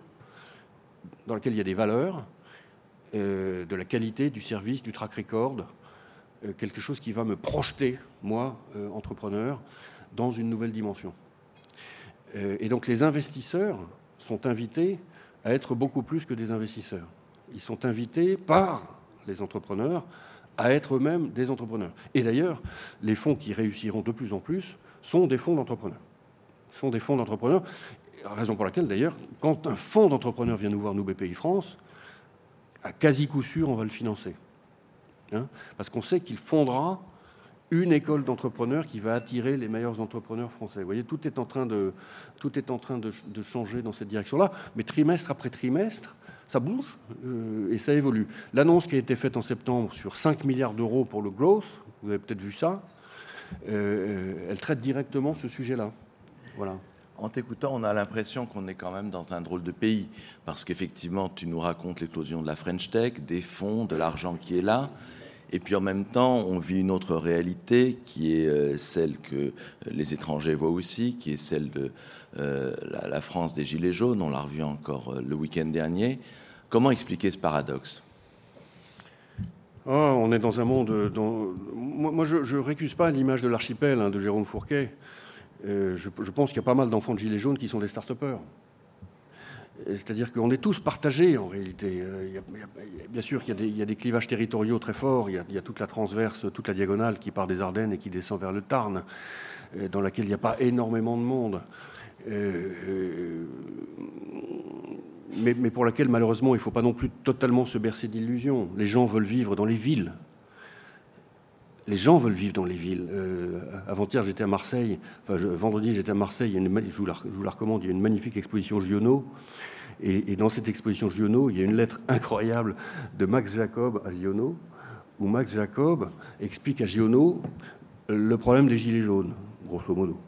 dans laquelle il y a des valeurs, euh, de la qualité, du service, du track record, euh, quelque chose qui va me projeter, moi, euh, entrepreneur, dans une nouvelle dimension. Et donc les investisseurs sont invités à être beaucoup plus que des investisseurs. Ils sont invités par les entrepreneurs à être eux-mêmes des entrepreneurs. Et d'ailleurs, les fonds qui réussiront de plus en plus sont des fonds d'entrepreneurs. Sont des fonds d'entrepreneurs, raison pour laquelle d'ailleurs, quand un fonds d'entrepreneurs vient nous voir, nous B P I France, à quasi coup sûr, on va le financer. Hein ? Parce qu'on sait qu'il fondera une école d'entrepreneurs qui va attirer les meilleurs entrepreneurs français. Vous voyez, tout est en train de, tout est en train de, de changer dans cette direction-là, mais trimestre après trimestre, ça bouge euh, et ça évolue. L'annonce qui a été faite en septembre sur cinq milliards d'euros pour le growth, vous avez peut-être vu ça, euh, elle traite directement ce sujet-là. Voilà. En t'écoutant, on a l'impression qu'on est quand même dans un drôle de pays, parce qu'effectivement, tu nous racontes l'éclosion de la French Tech, des fonds, de l'argent qui est là. Et puis en même temps, on vit une autre réalité qui est celle que les étrangers voient aussi, qui est celle de euh, la, la France des Gilets jaunes. On l'a revue encore le week-end dernier. Comment expliquer ce paradoxe ? Oh, on est dans un monde... Dans... Moi, moi, je ne récuse pas l'image de l'archipel, hein, de Jérôme Fourquet. Euh, je, je pense qu'il y a pas mal d'enfants de Gilets jaunes qui sont des start-upers. C'est-à-dire qu'on est tous partagés, en réalité. Il y a, il y a, bien sûr qu'il y a, des, il y a des clivages territoriaux très forts. Il y a, il y a toute la transverse, toute la diagonale qui part des Ardennes et qui descend vers le Tarn, dans laquelle il n'y a pas énormément de monde. Euh, mais, mais pour laquelle, malheureusement, il ne faut pas non plus totalement se bercer d'illusions. Les gens veulent vivre dans les villes. les gens veulent vivre dans les villes. Euh, avant-hier, j'étais à Marseille. Enfin, je, vendredi, j'étais à Marseille. Il y a une, je, vous la, je vous la recommande. Il y a une magnifique exposition Giono. Et, et dans cette exposition Giono, il y a une lettre incroyable de Max Jacob à Giono, où Max Jacob explique à Giono le problème des gilets jaunes, grosso modo.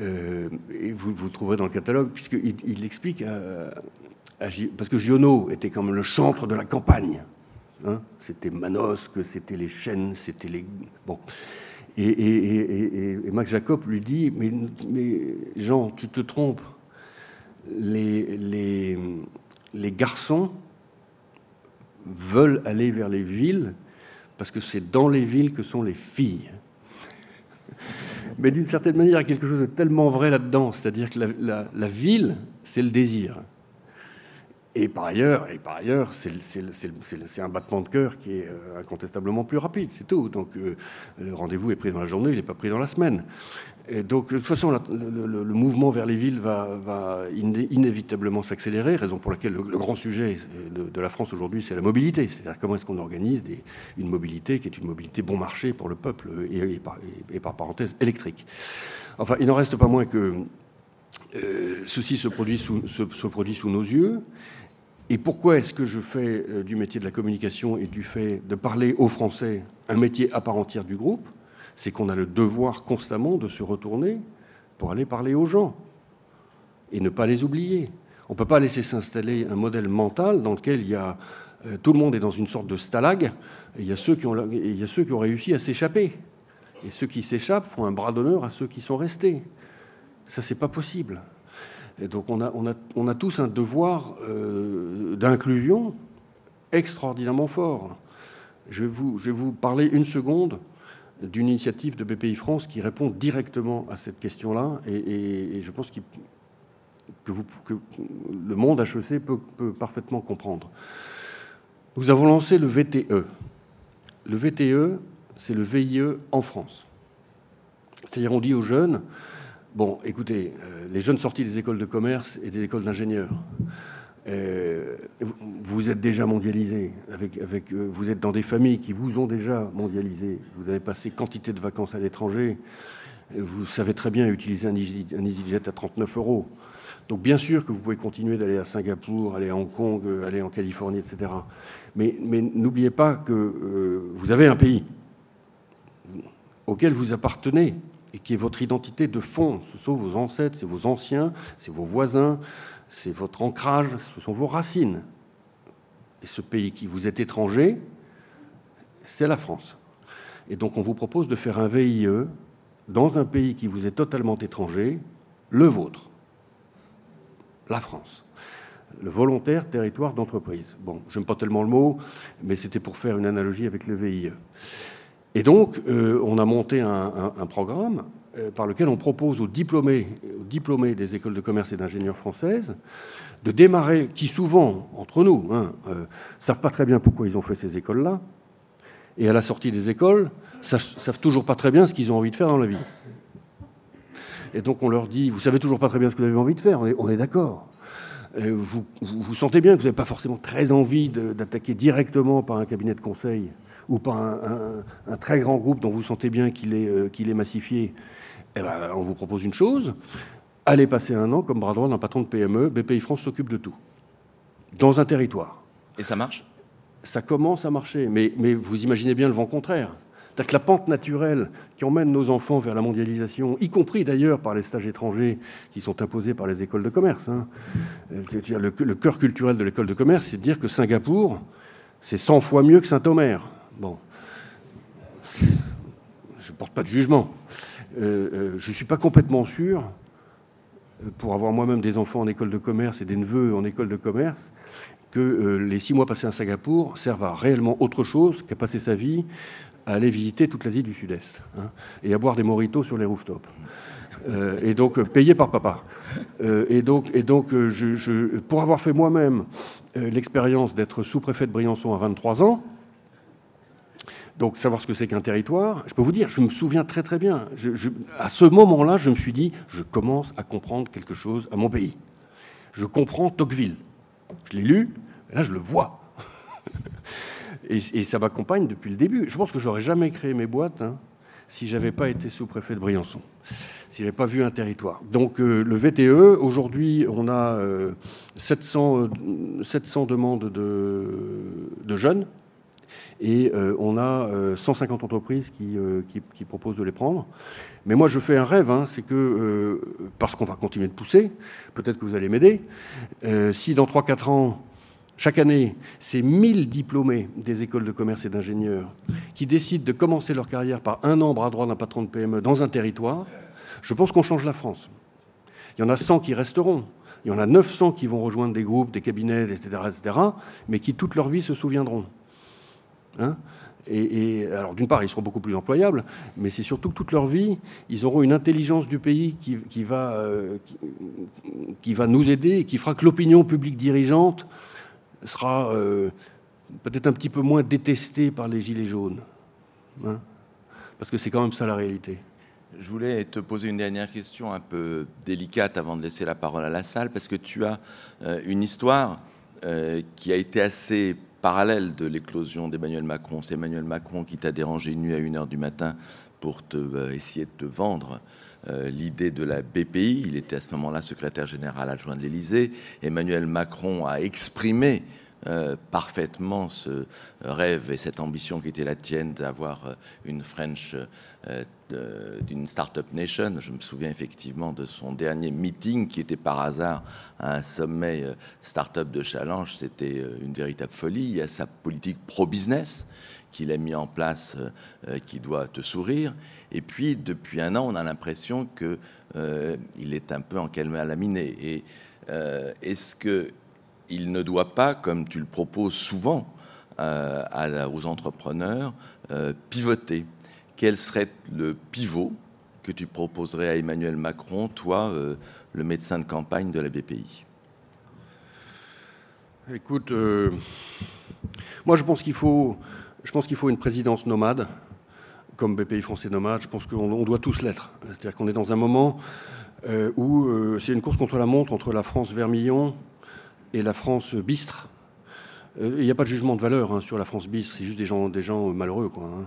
Euh, et vous, vous le trouverez dans le catalogue, puisqu'il il explique... À, à, parce que Giono était comme le chantre de la campagne. Hein, c'était Manosque, c'était les chênes, c'était les... Bon. Et, et, et, et, et Max Jacob lui dit, mais, mais Jean, tu te trompes. Les, les, les garçons veulent aller vers les villes parce que c'est dans les villes que sont les filles. Mais d'une certaine manière, il y a quelque chose de tellement vrai là-dedans. C'est-à-dire que la, la, la ville, c'est le désir. Et par ailleurs, et par ailleurs, c'est, c'est, c'est, c'est, c'est un battement de cœur qui est incontestablement plus rapide, c'est tout. Donc euh, le rendez-vous est pris dans la journée, il n'est pas pris dans la semaine. Et donc de toute façon, la, le, le, le mouvement vers les villes va, va iné- inévitablement s'accélérer, raison pour laquelle le, le grand sujet de, de la France aujourd'hui, c'est la mobilité. C'est-à-dire comment est-ce qu'on organise des, une mobilité qui est une mobilité bon marché pour le peuple, et, et, par, et, et par parenthèse électrique. Enfin, il n'en reste pas moins que euh, ceci se produit sous, se, se produit sous nos yeux. Et pourquoi est-ce que je fais du métier de la communication et du fait de parler aux Français un métier à part entière du groupe ? C'est qu'on a le devoir constamment de se retourner pour aller parler aux gens et ne pas les oublier. On ne peut pas laisser s'installer un modèle mental dans lequel il y a, euh, tout le monde est dans une sorte de stalag, et il y a ceux qui ont, il y a ceux qui ont réussi à s'échapper. Et ceux qui s'échappent font un bras d'honneur à ceux qui sont restés. Ça, c'est pas possible. Et donc on a, on a, on a tous un devoir euh, d'inclusion extraordinairement fort. Je vais, vous, je vais vous parler une seconde d'une initiative de B P I France qui répond directement à cette question-là. Et, et, et je pense que, que, vous, que le monde H E C peut, peut parfaitement comprendre. Nous avons lancé le V T E. Le V T E, c'est le V I E en France. C'est-à-dire on dit aux jeunes... Bon, écoutez, euh, les jeunes sortis des écoles de commerce et des écoles d'ingénieurs, euh, vous êtes déjà mondialisés, avec, avec, euh, vous êtes dans des familles qui vous ont déjà mondialisés, vous avez passé quantité de vacances à l'étranger, vous savez très bien utiliser un EasyJet à trente-neuf euros. Donc bien sûr que vous pouvez continuer d'aller à Singapour, aller à Hong Kong, aller en Californie, et cetera. Mais, mais n'oubliez pas que euh, vous avez un pays auquel vous appartenez, et qui est votre identité de fond. Ce sont vos ancêtres, c'est vos anciens, c'est vos voisins, c'est votre ancrage, ce sont vos racines. Et ce pays qui vous est étranger, c'est la France. Et donc on vous propose de faire un V I E dans un pays qui vous est totalement étranger, le vôtre, la France. Le volontaire territoire d'entreprise. Bon, j'aime pas tellement le mot, mais c'était pour faire une analogie avec le V I E. Et donc, euh, on a monté un, un, un programme euh, par lequel on propose aux diplômés, aux diplômés des écoles de commerce et d'ingénieurs françaises de démarrer, qui souvent, entre nous, hein, euh, savent pas très bien pourquoi ils ont fait ces écoles-là, et à la sortie des écoles, savent, savent toujours pas très bien ce qu'ils ont envie de faire dans la vie. Et donc, on leur dit, vous savez toujours pas très bien ce que vous avez envie de faire, on est, on est d'accord. Euh, vous, vous, vous sentez bien que vous n'avez pas forcément très envie de, d'attaquer directement par un cabinet de conseil ou par un, un, un très grand groupe dont vous sentez bien qu'il est, euh, qu'il est massifié, eh ben, on vous propose une chose, allez passer un an comme bras droit d'un patron de P M E, B P I France s'occupe de tout, dans un territoire. Et ça marche ? Ça commence à marcher, mais, mais vous imaginez bien le vent contraire. C'est-à-dire que la pente naturelle qui emmène nos enfants vers la mondialisation, y compris d'ailleurs par les stages étrangers qui sont imposés par les écoles de commerce, hein. C'est-à-dire le, le cœur culturel de l'école de commerce, c'est de dire que Singapour, c'est cent fois mieux que Saint-Omer. Bon, je ne porte pas de jugement. Euh, euh, je ne suis pas complètement sûr, pour avoir moi-même des enfants en école de commerce et des neveux en école de commerce, que euh, les six mois passés à Singapour servent à réellement autre chose qu'à passer sa vie à aller visiter toute l'Asie du Sud-Est, hein, et à boire des mojitos sur les rooftops. Euh, et donc, euh, payé par papa. Euh, et donc, et donc euh, je, je, pour avoir fait moi-même euh, l'expérience d'être sous-préfet de Briançon à vingt-trois ans, donc, savoir ce que c'est qu'un territoire, je peux vous dire, je me souviens très très bien. Je, je, à ce moment-là, je me suis dit, je commence à comprendre quelque chose à mon pays. Je comprends Tocqueville. Je l'ai lu, et là, je le vois. Et, et ça m'accompagne depuis le début. Je pense que je n'aurais jamais créé mes boîtes hein, si je n'avais pas été sous-préfet de Briançon, si je n'avais pas vu un territoire. Donc euh, le V T E, aujourd'hui, on a euh, sept cents, euh, sept cents demandes de, de jeunes et euh, on a euh, cent cinquante entreprises qui, euh, qui, qui proposent de les prendre. Mais moi, je fais un rêve, hein, c'est que, euh, parce qu'on va continuer de pousser, peut-être que vous allez m'aider, euh, si dans trois quatre ans, chaque année, c'est mille diplômés des écoles de commerce et d'ingénieurs qui décident de commencer leur carrière par un an bras droit d'un patron de P M E dans un territoire, je pense qu'on change la France. Il y en a cent qui resteront, il y en a neuf cents qui vont rejoindre des groupes, des cabinets, et cetera, et cetera, mais qui toute leur vie se souviendront. Hein ? Et, et alors, d'une part, ils seront beaucoup plus employables, mais c'est surtout que toute leur vie, ils auront une intelligence du pays qui, qui, va, euh, qui, qui va nous aider et qui fera que l'opinion publique dirigeante sera euh, peut-être un petit peu moins détestée par les gilets jaunes. Hein ? Parce que c'est quand même ça la réalité. Je voulais te poser une dernière question un peu délicate avant de laisser la parole à la salle, parce que tu as euh, une histoire euh, qui a été assez parallèle de l'éclosion d'Emmanuel Macron. C'est Emmanuel Macron qui t'a dérangé nu à une heure du matin pour te, euh, essayer de te vendre euh, l'idée de la B P I. Il était à ce moment-là secrétaire général adjoint de l'Élysée. Emmanuel Macron a exprimé euh, parfaitement ce rêve et cette ambition qui était la tienne d'avoir une French, euh, d'une start-up nation. Je me souviens effectivement de son dernier meeting qui était par hasard à un sommet start-up de Challenge. C'était une véritable folie. Il y a sa politique pro-business qu'il a mis en place, euh, qui doit te sourire. Et puis, depuis un an, on a l'impression qu'il euh, est un peu en calme à la minée. Et euh, est-ce qu'il ne doit pas, comme tu le proposes souvent euh, à, aux entrepreneurs, euh, pivoter ? Quel serait le pivot que tu proposerais à Emmanuel Macron, toi, euh, le médecin de campagne de la B P I ? Écoute, euh, moi, je pense qu'il faut... Je pense qu'il faut une présidence nomade, comme B P I France est nomade. Je pense qu'on doit tous l'être. C'est-à-dire qu'on est dans un moment euh, où euh, c'est une course contre la montre entre la France Vermillon et la France bistre. Il euh, n'y a pas de jugement de valeur hein, sur la France bistre. C'est juste des gens, des gens malheureux, quoi. Hein.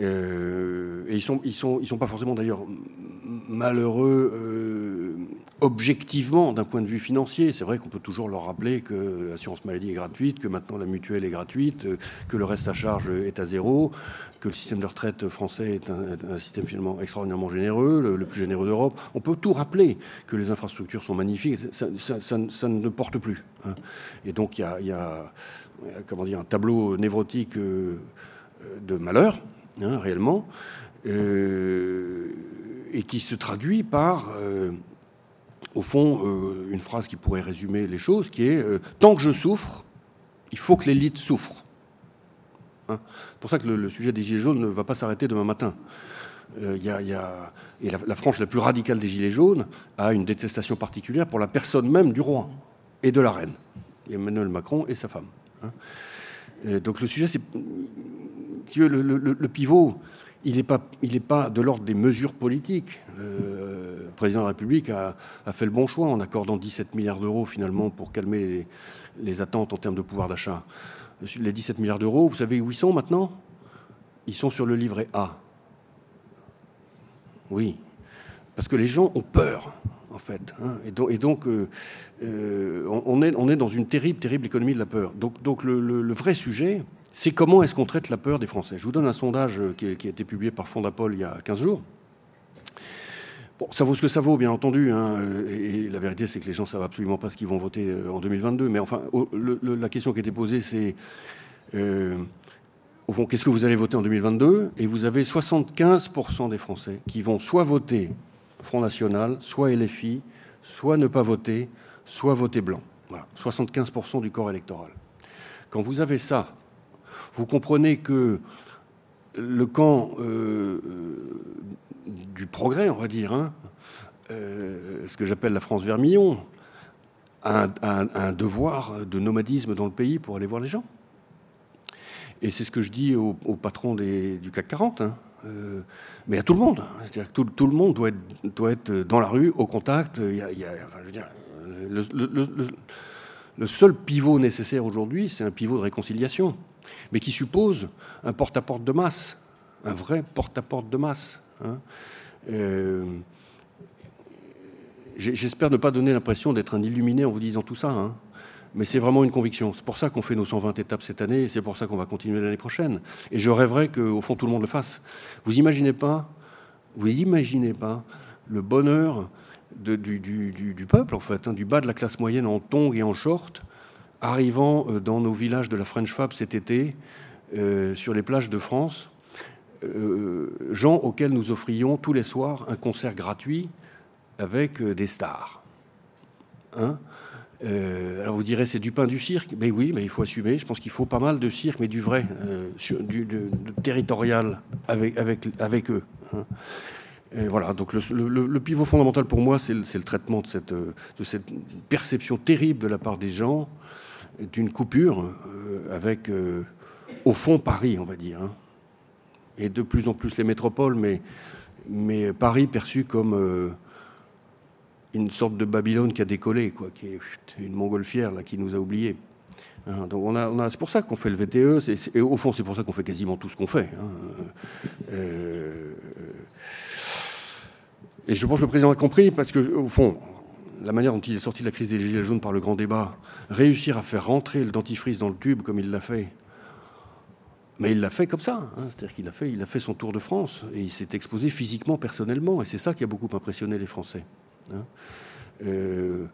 Euh, et ils sont, ils sont, ils sont pas forcément d'ailleurs malheureux euh, objectivement d'un point de vue financier. C'est vrai qu'on peut toujours leur rappeler que l'assurance maladie est gratuite, que maintenant la mutuelle est gratuite, que le reste à charge est à zéro, que le système de retraite français est un, un système finalement extraordinairement généreux, le, le plus généreux d'Europe. On peut tout rappeler, que les infrastructures sont magnifiques. Ça, ça, ça, ça ne porte plus. Hein. Et donc il y a, y a, comment dire, un tableau névrotique euh, de malheur. Hein, réellement, euh, et qui se traduit par, euh, au fond, euh, une phrase qui pourrait résumer les choses, qui est euh, « Tant que je souffre, il faut que l'élite souffre. » Hein ? C'est pour ça que le, le sujet des Gilets jaunes ne va pas s'arrêter demain matin. Euh, y a, y a, et la, la frange la plus radicale des Gilets jaunes a une détestation particulière pour la personne même du roi et de la reine, Emmanuel Macron et sa femme. Hein ? Et donc le sujet, c'est... Le, le, le pivot, il n'est pas, pas de l'ordre des mesures politiques. Euh, le président de la République a, a fait le bon choix en accordant dix-sept milliards d'euros, finalement, pour calmer les, les attentes en termes de pouvoir d'achat. Les dix-sept milliards d'euros, vous savez où ils sont maintenant ? Ils sont sur le livret A. Oui. Parce que les gens ont peur, en fait. Hein. Et, do- et donc, euh, euh, on, est, on est dans une terrible, terrible économie de la peur. Donc, donc le, le, le vrai sujet... c'est comment est-ce qu'on traite la peur des Français. Je vous donne un sondage qui a été publié par Fondapol il y a quinze jours. Bon, ça vaut ce que ça vaut, bien entendu. Hein. Et la vérité, c'est que les gens ne savent absolument pas ce qu'ils vont voter en deux mille vingt-deux. Mais enfin, le, le, la question qui a été posée, c'est... Euh, au fond, qu'est-ce que vous allez voter en deux mille vingt-deux ? Et vous avez soixante-quinze pour cent des Français qui vont soit voter Front National, soit L F I, soit ne pas voter, soit voter blanc. Voilà, soixante-quinze pour cent du corps électoral. Quand vous avez ça... vous comprenez que le camp euh, du progrès, on va dire, hein, euh, ce que j'appelle la France Vermillon, a un, a un devoir de nomadisme dans le pays pour aller voir les gens. Et c'est ce que je dis au, au patron des, du C A C quarante, hein, euh, mais à tout le monde. C'est-à-dire que tout, tout le monde doit être, doit être dans la rue, au contact. Il y a, il y a, enfin, je veux dire, le, le, le, le seul pivot nécessaire aujourd'hui, c'est un pivot de réconciliation. mais qui suppose un porte-à-porte de masse, un vrai porte-à-porte de masse. Hein. Euh, j'espère ne pas donner l'impression d'être un illuminé en vous disant tout ça, hein. Mais c'est vraiment une conviction. C'est pour ça qu'on fait nos cent vingt étapes cette année, et c'est pour ça qu'on va continuer l'année prochaine. Et je rêverais qu'au fond, tout le monde le fasse. Vous imaginez pas, vous imaginez pas le bonheur de, du, du, du, du peuple, en fait, hein, du bas de la classe moyenne en tongs et en short, arrivant dans nos villages de la French Fab cet été, euh, sur les plages de France, euh, gens auxquels nous offrions tous les soirs un concert gratuit avec des stars. Hein ? Euh, alors vous direz c'est du pain du cirque, mais oui, mais il faut assumer. Je pense qu'il faut pas mal de cirque, mais du vrai, euh, sur, du, du, du territorial avec avec avec eux. Et voilà. Donc le, le, le pivot fondamental pour moi, c'est le, c'est le traitement de cette de cette perception terrible de la part des gens d'une coupure euh, avec euh, au fond Paris, on va dire, hein. Et de plus en plus les métropoles, mais mais Paris perçu comme euh, une sorte de Babylone qui a décollé, quoi, qui est une montgolfière là, qui nous a oubliés. Hein, donc on a, on a, c'est pour ça qu'on fait le V T E, c'est, c'est, et au fond, c'est pour ça qu'on fait quasiment tout ce qu'on fait. Hein. Euh, et je pense que le président a compris, parce que au fond, la manière dont il est sorti de la crise des Gilets jaunes par le grand débat, réussir à faire rentrer le dentifrice dans le tube comme il l'a fait, mais il l'a fait comme ça, hein. C'est-à-dire qu'il a fait, il a fait son tour de France, et il s'est exposé physiquement, personnellement, et c'est ça qui a beaucoup impressionné les Français. Hein euh,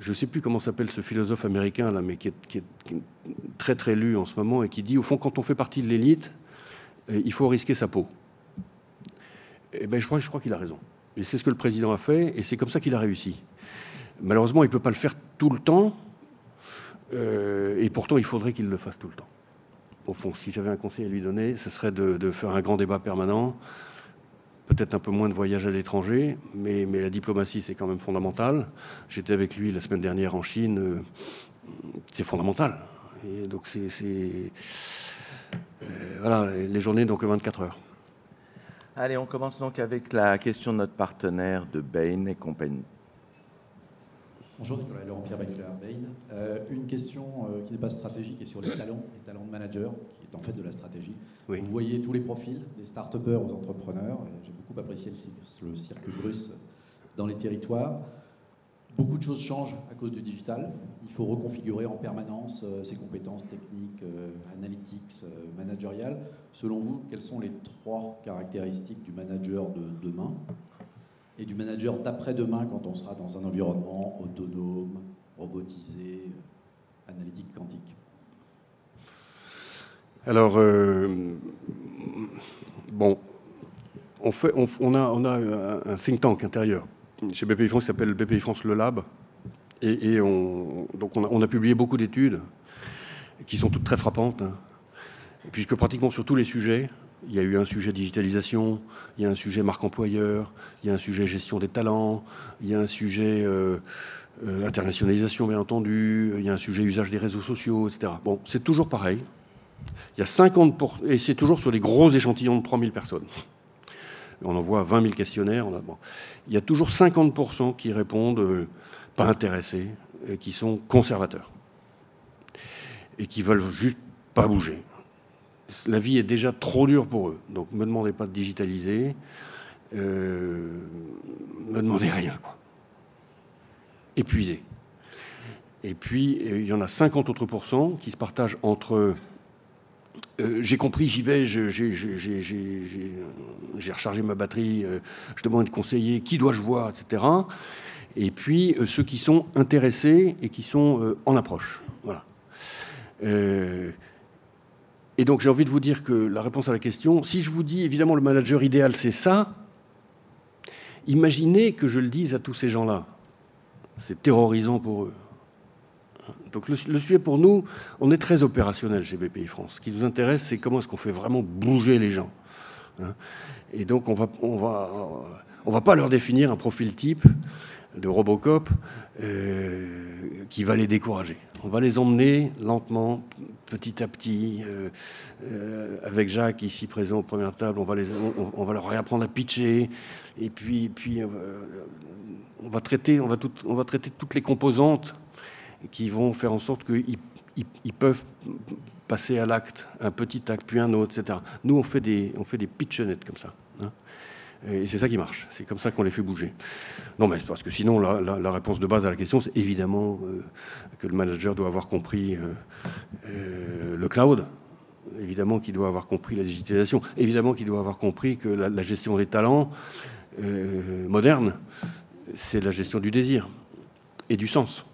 je ne sais plus comment s'appelle ce philosophe américain là, mais qui est, qui, est, qui est très très lu en ce moment et qui dit au fond quand on fait partie de l'élite, euh, il faut risquer sa peau. Et ben je crois, je crois qu'il a raison. Et c'est ce que le président a fait et c'est comme ça qu'il a réussi. Malheureusement, il ne peut pas le faire tout le temps euh, et pourtant il faudrait qu'il le fasse tout le temps. Au fond, si j'avais un conseil à lui donner, ce serait de, de faire un grand débat permanent. Peut-être un peu moins de voyages à l'étranger, mais, mais la diplomatie, c'est quand même fondamental. J'étais avec lui la semaine dernière en Chine. Euh, c'est fondamental. Et donc, c'est... c'est euh, voilà, les journées, donc, vingt-quatre heures. Allez, on commence donc avec la question de notre partenaire de Bain et compagnie. Bonjour Nicolas, Laurent-Pierre Bagnola, Bain. Euh, une question euh, qui n'est pas stratégique et sur les talents, les talents de manager, qui est en fait de la stratégie. Oui. Vous voyez tous les profils, des start-upers aux entrepreneurs. J'ai beaucoup apprécié le, le circuit brusque dans les territoires. Beaucoup de choses changent à cause du digital. Il faut reconfigurer en permanence euh, ses compétences techniques, euh, analytics, euh, managériales. Selon vous, quelles sont les trois caractéristiques du manager de demain ? Et du manager d'après-demain, quand on sera dans un environnement autonome, robotisé, analytique, quantique. Alors, euh, bon, on, fait, on, on, a, on a un think tank intérieur chez B P I France qui s'appelle B P I France Le Lab. Et, et on, donc on, a, on a publié beaucoup d'études qui sont toutes très frappantes, hein, puisque pratiquement sur tous les sujets, il y a eu un sujet digitalisation, il y a un sujet marque employeur, il y a un sujet gestion des talents, il y a un sujet euh, euh, internationalisation, bien entendu, il y a un sujet usage des réseaux sociaux, et cetera. Bon, c'est toujours pareil. Il y a cinquante pour cent, pour... et c'est toujours sur les gros échantillons de trois mille personnes. On envoie vingt mille questionnaires. On a... bon. Il y a toujours cinquante pour cent qui répondent euh, pas intéressés, et qui sont conservateurs, et qui veulent juste pas bouger. La vie est déjà trop dure pour eux. Donc, ne me demandez pas de digitaliser. Euh, ne me demandez rien, quoi. Épuisé. Et puis, il y en a cinquante autres pourcents qui se partagent entre... Euh, j'ai compris, j'y vais, je, j'ai, j'ai, j'ai, j'ai, j'ai rechargé ma batterie, euh, je demande de conseiller, qui dois-je voir, et cetera. Et puis, euh, ceux qui sont intéressés et qui sont euh, en approche. Voilà. Euh... Et donc, j'ai envie de vous dire que la réponse à la question, si je vous dis, évidemment, le manager idéal, c'est ça, imaginez que je le dise à tous ces gens-là. C'est terrorisant pour eux. Donc, le, le sujet pour nous, on est très opérationnel chez B P I France. Ce qui nous intéresse, c'est comment est-ce qu'on fait vraiment bouger les gens. Et donc, on va, on va, on va pas leur définir un profil type de Robocop euh, qui va les décourager. On va les emmener lentement, petit à petit, euh, euh, avec Jacques ici présent aux premières tables, on va, les, on, on va leur réapprendre à pitcher, et puis, et puis euh, on, va traiter, on, va tout, on va traiter toutes les composantes qui vont faire en sorte qu'ils ils, ils peuvent passer à l'acte, un petit acte, puis un autre, et cetera. Nous, on fait des, on fait des pitchonettes comme ça. Hein. Et c'est ça qui marche. C'est comme ça qu'on les fait bouger. Non, mais parce que sinon, la, la, la réponse de base à la question, c'est évidemment euh, que le manager doit avoir compris euh, euh, le cloud. Évidemment qu'il doit avoir compris la digitalisation. Évidemment qu'il doit avoir compris que la, la gestion des talents euh, moderne, c'est la gestion du désir et du sens.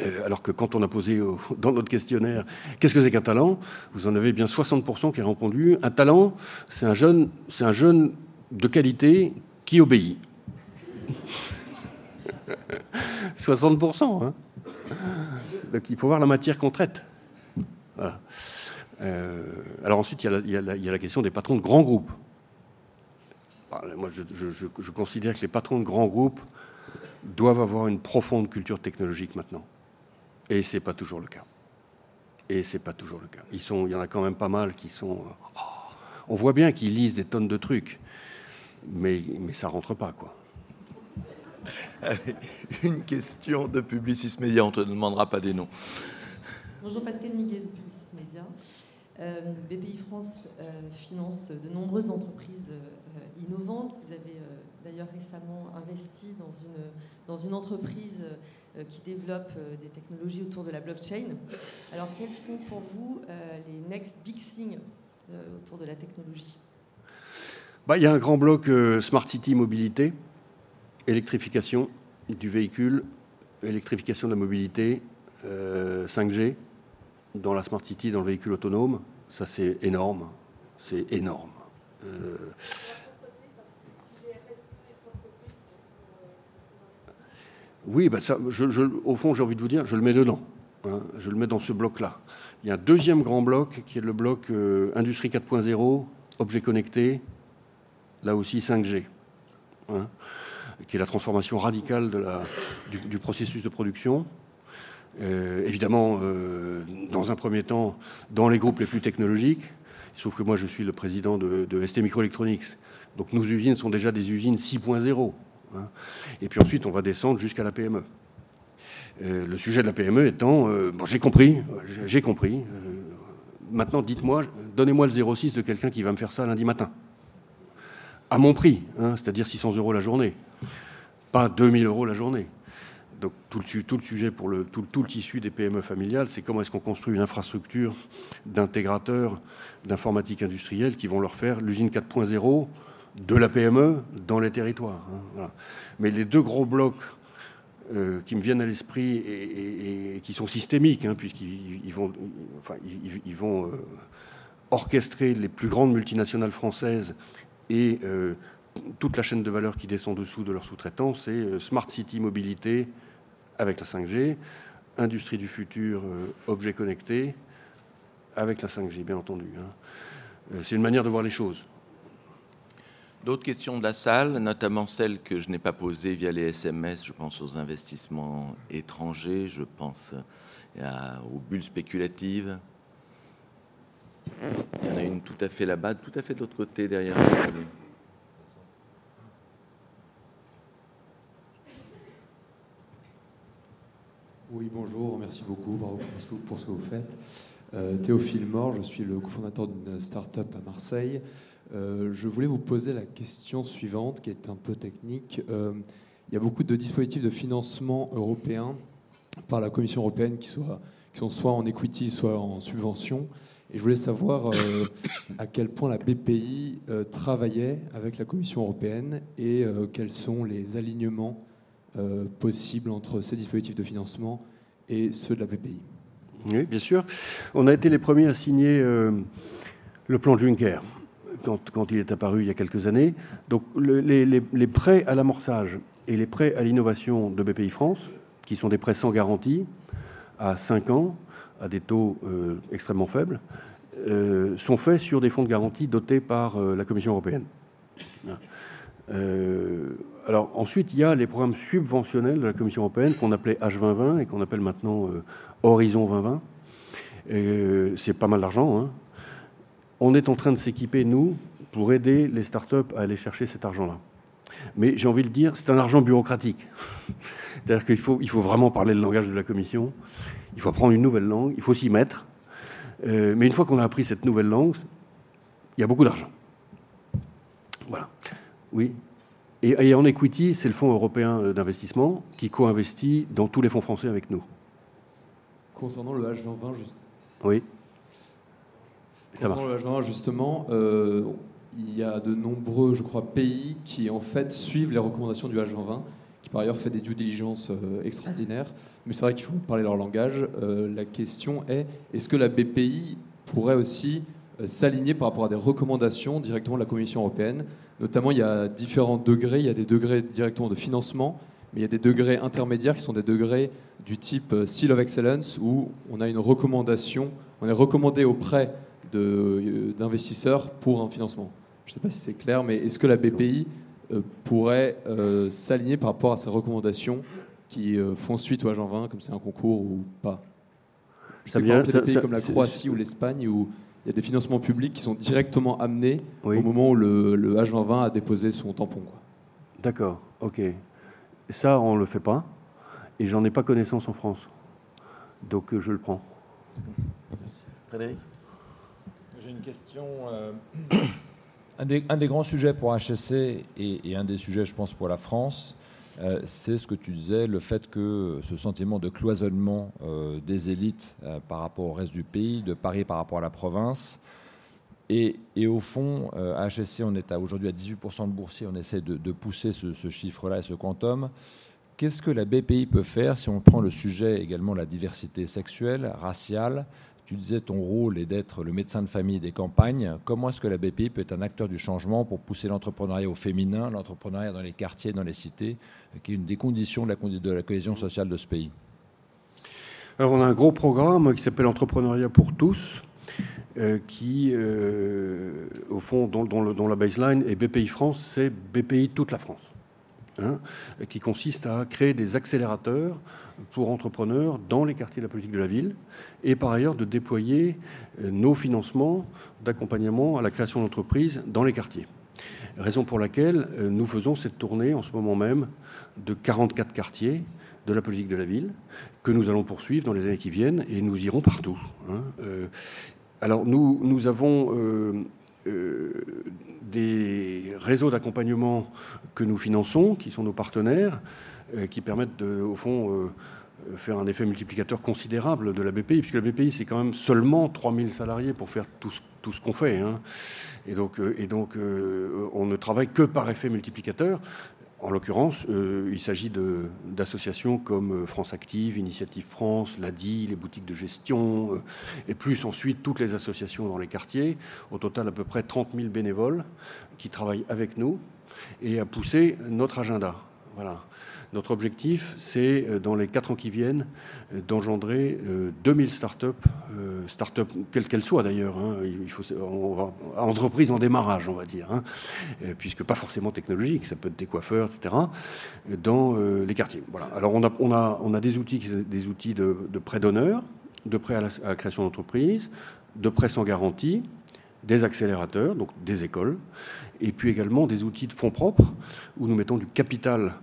Euh, alors que quand on a posé au, dans notre questionnaire « Qu'est-ce que c'est qu'un talent ?», vous en avez bien soixante pour cent qui a répondu « Un talent, c'est un jeune, c'est un jeune de qualité qui obéit. » soixante pour cent, hein. Donc il faut voir la matière qu'on traite. Voilà. Euh, alors ensuite, il y a la, il y a la, il y a la question des patrons de grands groupes. Moi, je, je, je, je considère que les patrons de grands groupes doivent avoir une profonde culture technologique maintenant. Et c'est pas toujours le cas. Et c'est pas toujours le cas. Ils sont, il y en a quand même pas mal qui sont... Oh, on voit bien qu'ils lisent des tonnes de trucs, mais, mais ça rentre pas, quoi. Allez, une question de Publicis Média, on ne te demandera pas des noms. Bonjour, Pascal Miguet de Publicis Média. Euh, B P I France euh, finance de nombreuses entreprises euh, innovantes. Vous avez euh, d'ailleurs récemment investi dans une, dans une entreprise euh, qui développe euh, des technologies autour de la blockchain. Alors, quels sont pour vous euh, les next big things euh, autour de la technologie ? Bah, y a un grand bloc euh, Smart City Mobilité, électrification du véhicule, électrification de la mobilité, euh, cinq G. Dans la Smart City, dans le véhicule autonome, ça c'est énorme. C'est énorme. Euh... Oui, ben ça, je, je, au fond, j'ai envie de vous dire, je le mets dedans. Hein, je le mets dans ce bloc-là. Il y a un deuxième grand bloc qui est le bloc euh, Industrie quatre point zéro, objets connectés, là aussi cinq G. Hein, qui est la transformation radicale de la, du, du processus de production. Euh, évidemment, euh, dans un premier temps, dans les groupes les plus technologiques, sauf que moi je suis le président de, de S T Microelectronics, donc nos usines sont déjà des usines six point zéro. Hein. Et puis ensuite, on va descendre jusqu'à la P M E. Euh, le sujet de la P M E étant, euh, bon, j'ai compris, j'ai compris. Euh, maintenant, dites-moi, donnez-moi le zéro six de quelqu'un qui va me faire ça lundi matin, à mon prix, hein, c'est-à-dire six cents euros la journée, pas deux mille euros la journée. Donc tout le, tout le sujet pour le, tout, tout le tissu des P M E familiales, c'est comment est-ce qu'on construit une infrastructure d'intégrateurs d'informatique industrielle qui vont leur faire l'usine quatre point zéro de la P M E dans les territoires. Hein, voilà. Mais les deux gros blocs euh, qui me viennent à l'esprit et, et, et qui sont systémiques, hein, puisqu'ils ils vont, enfin, ils, ils vont euh, orchestrer les plus grandes multinationales françaises et euh, toute la chaîne de valeur qui descend dessous de leurs sous-traitants, c'est euh, Smart City Mobilité, avec la cinq G, industrie du futur, euh, objets connectés, avec la cinq G, bien entendu. Hein. Euh, c'est une manière de voir les choses. D'autres questions de la salle, notamment celles que je n'ai pas posées via les S M S, je pense aux investissements étrangers, je pense à, aux bulles spéculatives. Il y en a une tout à fait là-bas, tout à fait de l'autre côté, derrière. Oui, bonjour, merci beaucoup, bravo pour ce que vous faites. Euh, Théophile Mort, je suis le cofondateur d'une start-up à Marseille. Euh, je voulais vous poser la question suivante, qui est un peu technique. Euh, il y a beaucoup de dispositifs de financement européens par la Commission européenne qui, soient, qui sont soit en equity, soit en subvention. Et je voulais savoir euh, à quel point la B P I euh, travaillait avec la Commission européenne et euh, quels sont les alignements Euh, possible entre ces dispositifs de financement et ceux de la B P I. Oui, bien sûr. On a été les premiers à signer euh, le plan Juncker quand, quand il est apparu il y a quelques années. Donc le, les, les, les prêts à l'amorçage et les prêts à l'innovation de B P I France, qui sont des prêts sans garantie, à cinq ans, à des taux euh, extrêmement faibles, euh, sont faits sur des fonds de garantie dotés par euh, la Commission européenne. Euh, alors ensuite, il y a les programmes subventionnels de la Commission européenne qu'on appelait H vingt vingt et qu'on appelle maintenant euh, Horizon vingt vingt. Euh, c'est pas mal d'argent. Hein. On est en train de s'équiper, nous, pour aider les startups à aller chercher cet argent-là. mais j'ai envie de dire, c'est un argent bureaucratique. C'est-à-dire qu'il faut, il faut vraiment parler le langage de la Commission, il faut apprendre une nouvelle langue, il faut s'y mettre. Euh, mais une fois qu'on a appris cette nouvelle langue, il y a beaucoup d'argent. Voilà. Oui. Et, et en equity, c'est le Fonds européen d'investissement qui co-investit dans tous les fonds français avec nous. Concernant le H vingt vingt, juste... Oui. Concernant le H vingt vingt, justement, euh, il y a de nombreux, je crois, pays qui, en fait, suivent les recommandations du H vingt vingt, qui, par ailleurs, fait des due diligence euh, extraordinaires. Mais c'est vrai qu'il faut parler leur langage. Euh, la question est, est-ce que la B P I pourrait aussi euh, s'aligner par rapport à des recommandations directement de la Commission européenne ? Notamment, il y a différents degrés. Il y a des degrés directement de financement, mais il y a des degrés intermédiaires qui sont des degrés du type euh, Seal of Excellence, où on a une recommandation, on est recommandé auprès de, euh, d'investisseurs pour un financement. Je ne sais pas si c'est clair, mais est-ce que la B P I euh, pourrait euh, s'aligner par rapport à ces recommandations qui euh, font suite au H vingt vingt, comme c'est un concours ou pas ? Je sais que par exemple, il y a des pays ça, comme la Croatie c'est... ou l'Espagne où il y a des financements publics qui sont directement amenés oui. au moment où le, le H vingt vingt a déposé son tampon. Quoi. D'accord, ok. Ça, on ne le fait pas. Et j'en ai pas connaissance en France. Donc, euh, je le prends. Frédéric ? J'ai une question. Euh, un, des, un des grands sujets pour H E C et, et un des sujets, je pense, pour la France, euh, c'est ce que tu disais, le fait que ce sentiment de cloisonnement euh, des élites euh, par rapport au reste du pays, de Paris par rapport à la province. Et, et au fond, euh, à H E C, on est à, aujourd'hui à dix-huit pour cent de boursiers. On essaie de, de pousser ce, ce chiffre-là et ce quantum. Qu'est-ce que la B P I peut faire si on prend le sujet également de la diversité sexuelle, raciale ? Tu disais ton rôle est d'être le médecin de famille des campagnes. Comment est-ce que la B P I peut être un acteur du changement pour pousser l'entrepreneuriat au féminin, l'entrepreneuriat dans les quartiers, dans les cités, qui est une des conditions de la, de la cohésion sociale de ce pays ? Alors, on a un gros programme qui s'appelle « Entrepreneuriat pour tous ». Euh, qui, euh, au fond, dont, dont, le, dont la baseline est B P I France, c'est B P I toute la France, hein, qui consiste à créer des accélérateurs pour entrepreneurs dans les quartiers de la politique de la ville et, par ailleurs, de déployer euh, nos financements d'accompagnement à la création d'entreprises dans les quartiers. Raison pour laquelle euh, nous faisons cette tournée, en ce moment même, de quarante-quatre quartiers de la politique de la ville, que nous allons poursuivre dans les années qui viennent, et nous irons partout, hein, euh, Alors nous, nous avons euh, euh, des réseaux d'accompagnement que nous finançons, qui sont nos partenaires, euh, qui permettent de, au fond, euh, faire un effet multiplicateur considérable de la B P I, puisque la B P I, c'est quand même seulement trois mille salariés pour faire tout ce, tout ce qu'on fait, hein. Et donc, euh, et donc euh, on ne travaille que par effet multiplicateur. En l'occurrence, euh, il s'agit de, d'associations comme France Active, Initiative France, l'A D I, les boutiques de gestion, euh, et plus ensuite toutes les associations dans les quartiers. Au total, à peu près trente mille bénévoles qui travaillent avec nous et à pousser notre agenda. Voilà. Notre objectif, c'est, dans les quatre ans qui viennent, d'engendrer euh, deux mille start-up, euh, start-up quelles qu'elles soient d'ailleurs, hein, il faut, on va, entreprises en démarrage, on va dire, hein, puisque pas forcément technologiques, ça peut être des coiffeurs, et cetera, dans euh, les quartiers. Voilà. Alors on a, on a, on a des outils, des outils de, de prêt d'honneur, de prêt à la, à la création d'entreprise, de prêt sans garantie, des accélérateurs, donc des écoles, et puis également des outils de fonds propres où nous mettons du capital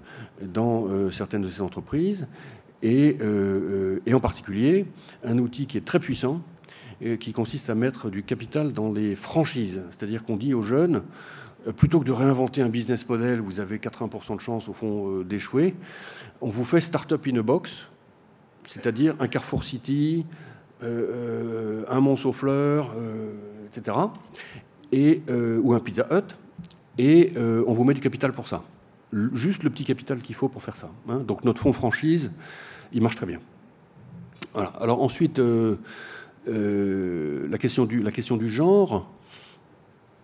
dans euh, certaines de ces entreprises et, euh, et en particulier un outil qui est très puissant et qui consiste à mettre du capital dans les franchises. C'est-à-dire qu'on dit aux jeunes, euh, plutôt que de réinventer un business model où vous avez quatre-vingts pour cent de chance au fond euh, d'échouer, on vous fait start-up in a box, c'est-à-dire un Carrefour City, euh, un Mons-aux-Fleurs, euh, et cetera, et, euh, ou un Pizza Hut, et euh, on vous met du capital pour ça. L- juste le petit capital qu'il faut pour faire ça, hein. Donc notre fonds franchise, il marche très bien. Voilà. Alors ensuite, euh, euh, la question du, la question du genre.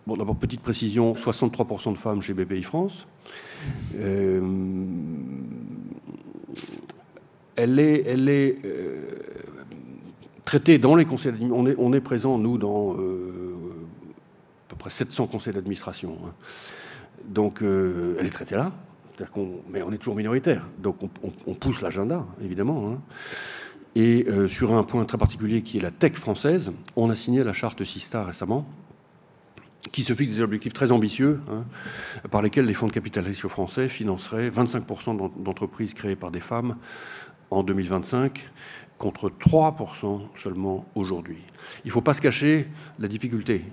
Bon, d'abord, petite précision, soixante-trois pour cent de femmes chez B P I France. Euh, elle est... Elle est euh, traité dans les conseils d'administration. On est, on est présent, nous, dans euh, à peu près sept cents conseils d'administration. Hein. Donc, euh, elle est traitée là. C'est-à-dire qu'on, mais on est toujours minoritaire. Donc, on, on, on pousse l'agenda, évidemment. Hein. Et euh, sur un point très particulier qui est la tech française, on a signé la charte Sista récemment, qui se fixe des objectifs très ambitieux, hein, par lesquels les fonds de capital risque français financeraient vingt-cinq pour cent d'entreprises créées par des femmes en deux mille vingt-cinq, contre trois pour cent seulement aujourd'hui. Il ne faut pas se cacher la difficulté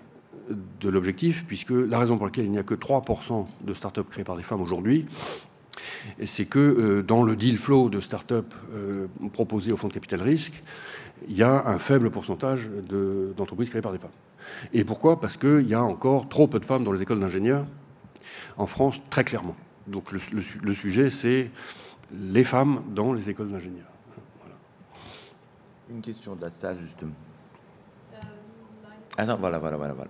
de l'objectif, puisque la raison pour laquelle il n'y a que trois pour cent de start-up créées par des femmes aujourd'hui, c'est que euh, dans le deal flow de start-up euh, proposé au fonds de capital risque, il y a un faible pourcentage de, d'entreprises créées par des femmes. Et pourquoi ? Parce qu'il y a encore trop peu de femmes dans les écoles d'ingénieurs en France, très clairement. Donc le, le, le sujet, c'est les femmes dans les écoles d'ingénieurs. Voilà. Une question de la salle, justement. Euh, ah non, voilà, voilà, voilà. voilà.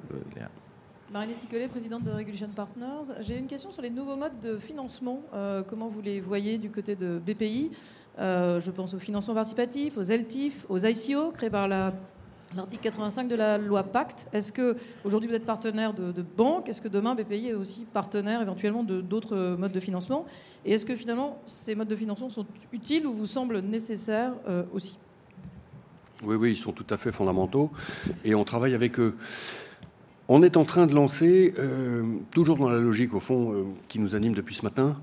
Marie-Né Sicollet, présidente de Regulation Partners. J'ai une question sur les nouveaux modes de financement. Euh, comment vous les voyez du côté de B P I ? euh, Je pense aux financements participatifs, aux L T I F, aux I C O créés par la... l'article quatre-vingt-cinq de la loi Pacte. Est-ce qu'aujourd'hui, vous êtes partenaire de, de banques ? Est-ce que demain, B P I est aussi partenaire éventuellement de, d'autres modes de financement ? Et est-ce que finalement, ces modes de financement sont utiles ou vous semblent nécessaires euh, aussi ? Oui, oui, ils sont tout à fait fondamentaux et on travaille avec eux. On est en train de lancer, euh, toujours dans la logique, au fond, euh, qui nous anime depuis ce matin,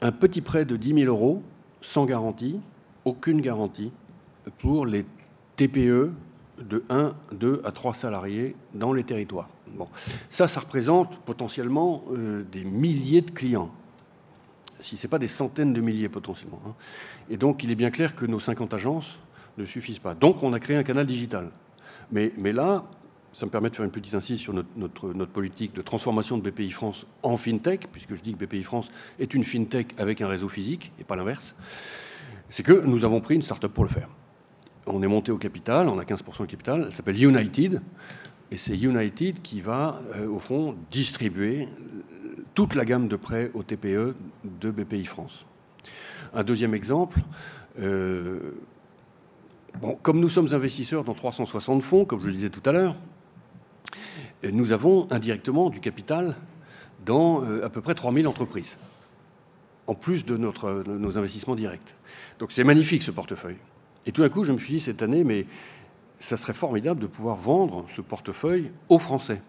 un petit prêt de dix mille euros, sans garantie, aucune garantie, pour les T P E de un, deux à trois salariés dans les territoires. Bon. Ça, ça représente potentiellement euh, des milliers de clients, si ce n'est pas des centaines de milliers potentiellement. Hein. Et donc, il est bien clair que nos cinquante agences ne suffisent pas. Donc, on a créé un canal digital. Mais, mais là, ça me permet de faire une petite incise sur notre, notre, notre politique de transformation de B P I France en fintech, puisque je dis que B P I France est une fintech avec un réseau physique, et pas l'inverse. C'est que nous avons pris une start-up pour le faire. On est monté au capital, on a quinze pour cent de capital, elle s'appelle United, et c'est United qui va, euh, au fond, distribuer toute la gamme de prêts aux T P E de B P I France. Un deuxième exemple, euh, bon, comme nous sommes investisseurs dans trois cent soixante fonds, comme je le disais tout à l'heure, nous avons indirectement du capital dans euh, à peu près trois mille entreprises, en plus de, notre, de nos investissements directs. Donc c'est magnifique ce portefeuille. Et tout d'un coup, je me suis dit cette année, mais ça serait formidable de pouvoir vendre ce portefeuille aux Français.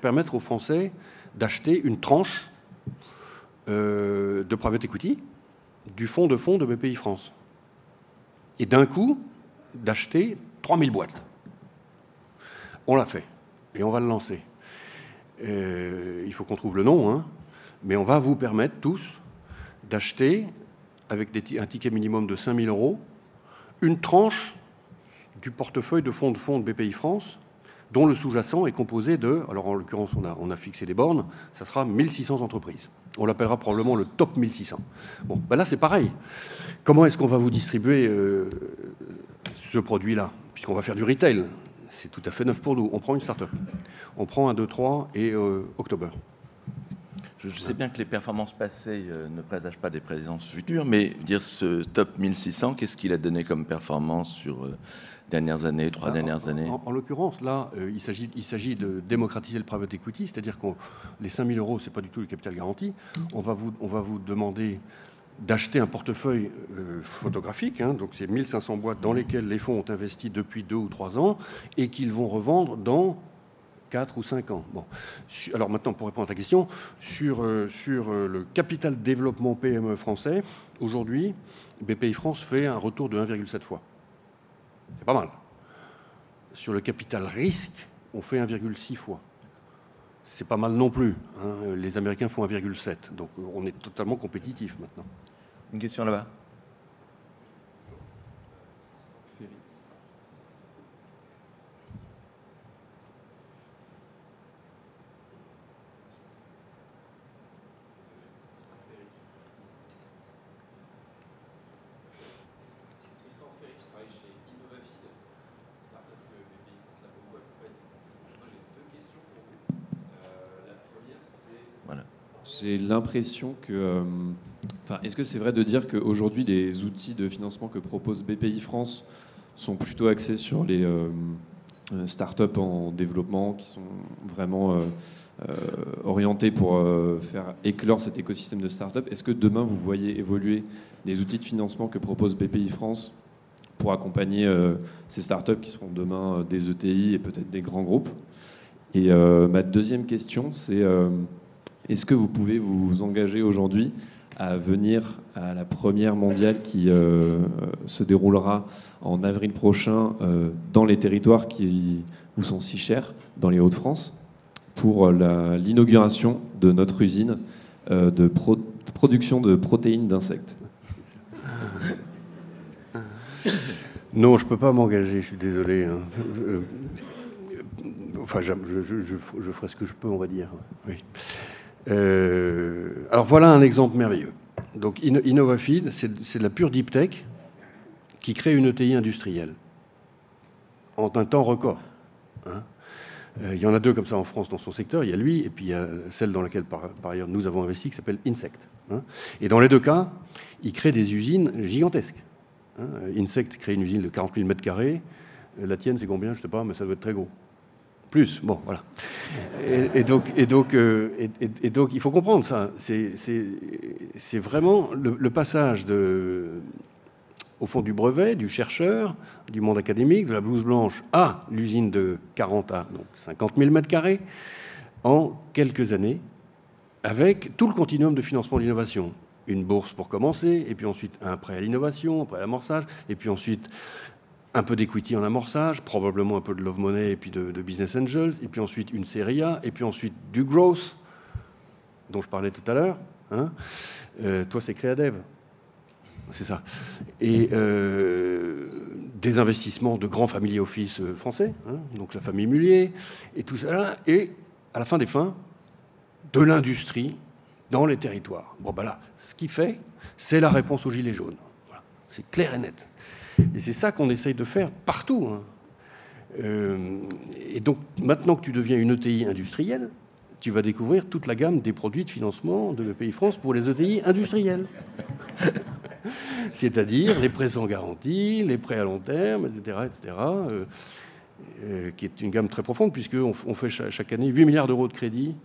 Permettre aux Français d'acheter une tranche euh, de private equity du fonds de fonds de B P I France. Et d'un coup, d'acheter trois mille boîtes. On l'a fait. Et on va le lancer. Euh, il faut qu'on trouve le nom, hein, mais on va vous permettre tous d'acheter... avec des t- un ticket minimum de cinq mille euros, une tranche du portefeuille de fonds de fonds de B P I France, dont le sous-jacent est composé de, alors en l'occurrence on a, on a fixé des bornes, ça sera mille six cents entreprises. On l'appellera probablement le top mille six cents. Bon, ben là c'est pareil. Comment est-ce qu'on va vous distribuer euh, ce produit-là ? Puisqu'on va faire du retail, c'est tout à fait neuf pour nous. On prend une start-up. On prend un, deux, trois et euh, October. Je sais bien que les performances passées ne présagent pas des présences futures, mais dire ce top mille six cents, qu'est-ce qu'il a donné comme performance sur les dernières années, trois dernières années ? En, en, en l'occurrence, là, euh, il s'agit, il s'agit de démocratiser le private equity, c'est-à-dire que les cinq mille euros, ce n'est pas du tout le capital garanti. On va vous, on va vous demander d'acheter un portefeuille euh, photographique, hein, donc c'est mille cinq cents boîtes dans lesquelles les fonds ont investi depuis deux ou trois ans et qu'ils vont revendre dans... quatre ou cinq ans. Bon. Alors maintenant, pour répondre à ta question, sur, euh, sur euh, le capital développement P M E français, aujourd'hui, B P I France fait un retour de un virgule sept fois. C'est pas mal. Sur le capital risque, on fait un virgule six fois. C'est pas mal non plus. Hein. Les Américains font un virgule sept. Donc on est totalement compétitif maintenant. Une question là-bas ? J'ai l'impression que... Euh, enfin, est-ce que c'est vrai de dire qu'aujourd'hui, les outils de financement que propose B P I France sont plutôt axés sur les euh, startups en développement qui sont vraiment euh, euh, orientés pour euh, faire éclore cet écosystème de startups ? Est-ce que demain, vous voyez évoluer les outils de financement que propose B P I France pour accompagner euh, ces startups qui seront demain euh, des E T I et peut-être des grands groupes ? Et euh, ma deuxième question, c'est euh, est-ce que vous pouvez vous engager aujourd'hui à venir à la première mondiale qui euh, se déroulera en avril prochain euh, dans les territoires qui vous sont si chers, dans les Hauts-de-France, pour la, l'inauguration de notre usine euh, de pro- production de protéines d'insectes? Non, je ne peux pas m'engager, je suis désolé. Hein. Euh, enfin, je, je, je, je ferai ce que je peux, on va dire. Oui. Euh, alors voilà un exemple merveilleux. Donc InnovaFeed, c'est, c'est de la pure deep tech qui crée une E T I industrielle en un temps record. Hein. Euh, il y en a deux comme ça en France dans son secteur. Il y a lui et puis il y a celle dans laquelle par, par ailleurs nous avons investi qui s'appelle Insect. Hein. Et dans les deux cas, il crée des usines gigantesques. Hein. Insect crée une usine de quarante mille m². La tienne, c'est combien? Je ne sais pas, mais ça doit être très gros. Plus, bon, voilà. Et, et, donc, et, donc, euh, et, et donc, il faut comprendre ça. C'est, c'est, c'est vraiment le, le passage de, au fond du brevet, du chercheur, du monde académique, de la blouse blanche à l'usine de quarante à donc cinquante mille m² en quelques années, avec tout le continuum de financement de l'innovation. Une bourse pour commencer, et puis ensuite un prêt à l'innovation, un prêt à l'amorçage, et puis ensuite... un peu d'equity en amorçage, probablement un peu de love money et puis de, de business angels, et puis ensuite une série A, et puis ensuite du growth, dont je parlais tout à l'heure. Hein. Euh, toi, c'est Créadev. C'est ça. Et euh, des investissements de grands family office français, hein, donc la famille Mullier, et tout ça. Et à la fin des fins, de l'industrie dans les territoires. Bon, ben là, ce qui fait, c'est la réponse aux gilets jaunes. Voilà. C'est clair et net. Et c'est ça qu'on essaye de faire partout. Euh, et donc, maintenant que tu deviens une E T I industrielle, tu vas découvrir toute la gamme des produits de financement de B P I France pour les E T I industrielles. C'est-à-dire les prêts sans garantie, les prêts à long terme, et cetera, et cetera euh, euh, qui est une gamme très profonde, puisqu'on on fait chaque année huit milliards d'euros de crédit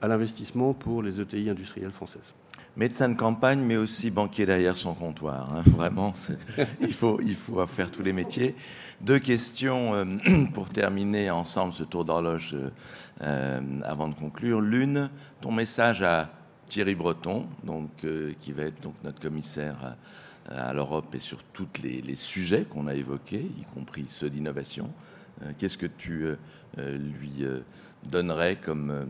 à l'investissement pour les E T I industrielles françaises. Médecin de campagne, mais aussi banquier derrière son comptoir. Hein. Vraiment, c'est... il faut, il faut faire tous les métiers. Deux questions euh, pour terminer ensemble ce tour d'horloge euh, avant de conclure. L'une, ton message à Thierry Breton, donc, euh, qui va être donc, notre commissaire à, à l'Europe et sur tous les, les sujets qu'on a évoqués, y compris ceux d'innovation. Euh, qu'est-ce que tu euh, lui euh, donnerais comme euh,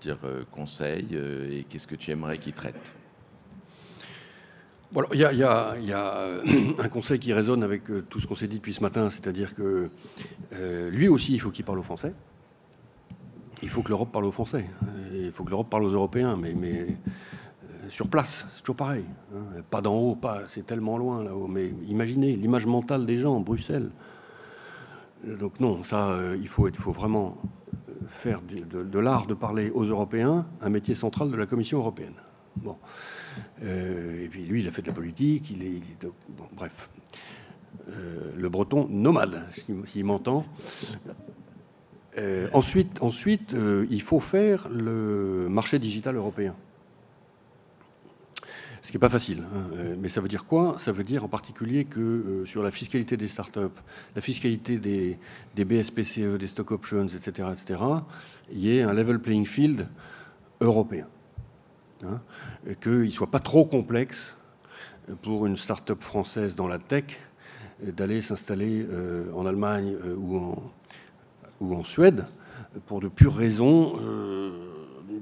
dire, euh, conseil euh, et qu'est-ce que tu aimerais qu'il traite? Bon, il y, y, y a un conseil qui résonne avec tout ce qu'on s'est dit depuis ce matin, c'est-à-dire que euh, lui aussi, il faut qu'il parle aux Français. Il faut que l'Europe parle aux Français. Il faut que l'Europe parle aux Européens, mais, mais euh, sur place, c'est toujours pareil. Hein. Pas d'en haut, pas, c'est tellement loin là-haut. Mais imaginez l'image mentale des gens, Bruxelles. Donc non, ça, euh, il, faut, il faut vraiment faire du, de, de l'art de parler aux Européens un métier central de la Commission européenne. Bon. Euh, et puis lui, il a fait de la politique, il est... Il est de, bon, bref. Euh, le breton nomade, s'il si m'entend. Euh, ensuite, ensuite euh, il faut faire le marché digital européen. Ce qui n'est pas facile. Hein. Mais ça veut dire quoi? Ça veut dire en particulier que euh, sur la fiscalité des startups, la fiscalité des, des B S P C E, des stock options, et cetera, et cetera, il y ait un level playing field européen. Hein. Et qu'il ne soit pas trop complexe pour une startup française dans la tech d'aller s'installer euh, en Allemagne euh, ou, en, ou en Suède pour de pures raisons... Euh,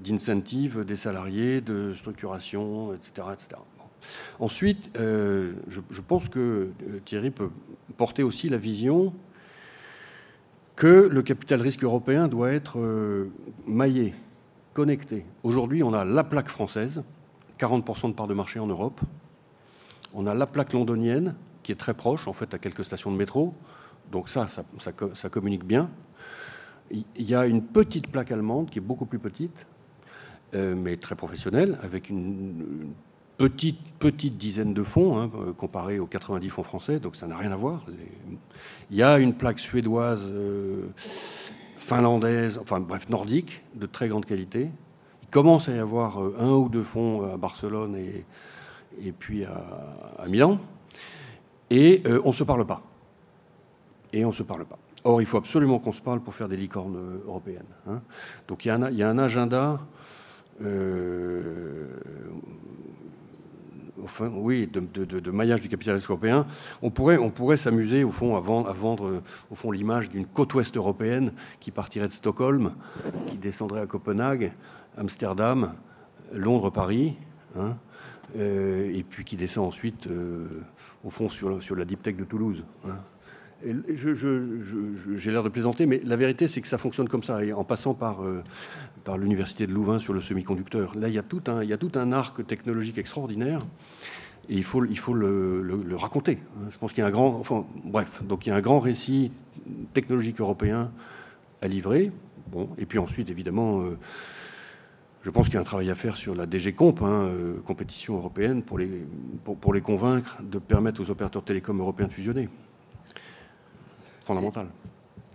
d'incentives des salariés, de structuration, et cetera, et cetera. Bon. Ensuite, euh, je, je pense que Thierry peut porter aussi la vision que le capital risque européen doit être euh, maillé, connecté. Aujourd'hui, on a la plaque française, quarante pour cent de part de marché en Europe. On a la plaque londonienne, qui est très proche, en fait, à quelques stations de métro. Donc ça, ça, ça, ça communique bien. Il y a une petite plaque allemande, qui est beaucoup plus petite, Euh, mais très professionnel, avec une petite, petite dizaine de fonds, hein, comparé aux quatre-vingt-dix fonds français, donc ça n'a rien à voir. Les... Il y a une plaque suédoise, euh, finlandaise, enfin bref, nordique, de très grande qualité. Il commence à y avoir euh, un ou deux fonds à Barcelone et, et puis à, à Milan, et euh, on ne se parle pas. Et on ne se parle pas. Or, il faut absolument qu'on se parle pour faire des licornes européennes. Hein. Donc, il y a un, il y a un agenda... Euh, enfin, oui, de, de, de maillage du capitalisme européen. On pourrait, on pourrait s'amuser, au fond, à vendre, à vendre au fond, l'image d'une côte ouest européenne qui partirait de Stockholm, qui descendrait à Copenhague, Amsterdam, Londres, Paris, hein, euh, et puis qui descend ensuite, euh, au fond, sur, sur la diptech de Toulouse. Hein. Je, je, je, j'ai l'air de plaisanter, mais la vérité, c'est que ça fonctionne comme ça. Et en passant par, euh, par l'université de Louvain sur le semi-conducteur, là, il y a tout un, il y a tout un arc technologique extraordinaire. Et il faut, il faut le, le, le raconter. Je pense qu'il y a un grand, enfin, bref, donc il y a un grand récit technologique européen à livrer. Bon, et puis ensuite, évidemment, euh, je pense qu'il y a un travail à faire sur la D G Comp, hein, euh, compétition européenne, pour les, pour, pour les convaincre de permettre aux opérateurs télécoms européens de fusionner. Fondamental.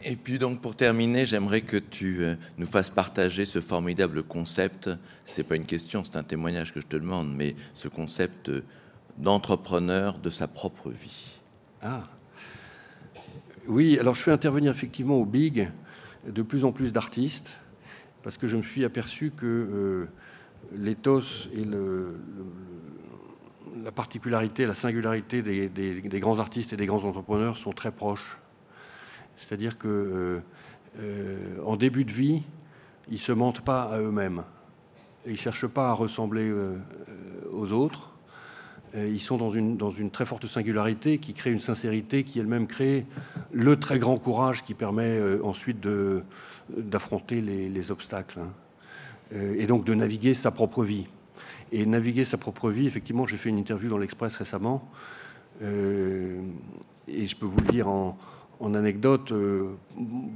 Et puis donc pour terminer, j'aimerais que tu nous fasses partager ce formidable concept. C'est pas une question, c'est un témoignage que je te demande, mais ce concept d'entrepreneur de sa propre vie. Ah oui, alors je fais intervenir effectivement au Big de plus en plus d'artistes parce que je me suis aperçu que euh, l'éthos et le, le, la particularité, la singularité des, des, des grands artistes et des grands entrepreneurs sont très proches. C'est-à-dire qu'en euh, euh, début de vie, ils ne se mentent pas à eux-mêmes. Ils ne cherchent pas à ressembler euh, aux autres. Et ils sont dans une, dans une très forte singularité qui crée une sincérité qui elle-même crée le très grand courage qui permet euh, ensuite de, d'affronter les, les obstacles. Hein. Et donc de naviguer sa propre vie. Et naviguer sa propre vie, effectivement, j'ai fait une interview dans l'Express récemment. Euh, et je peux vous le dire en... En anecdote, euh,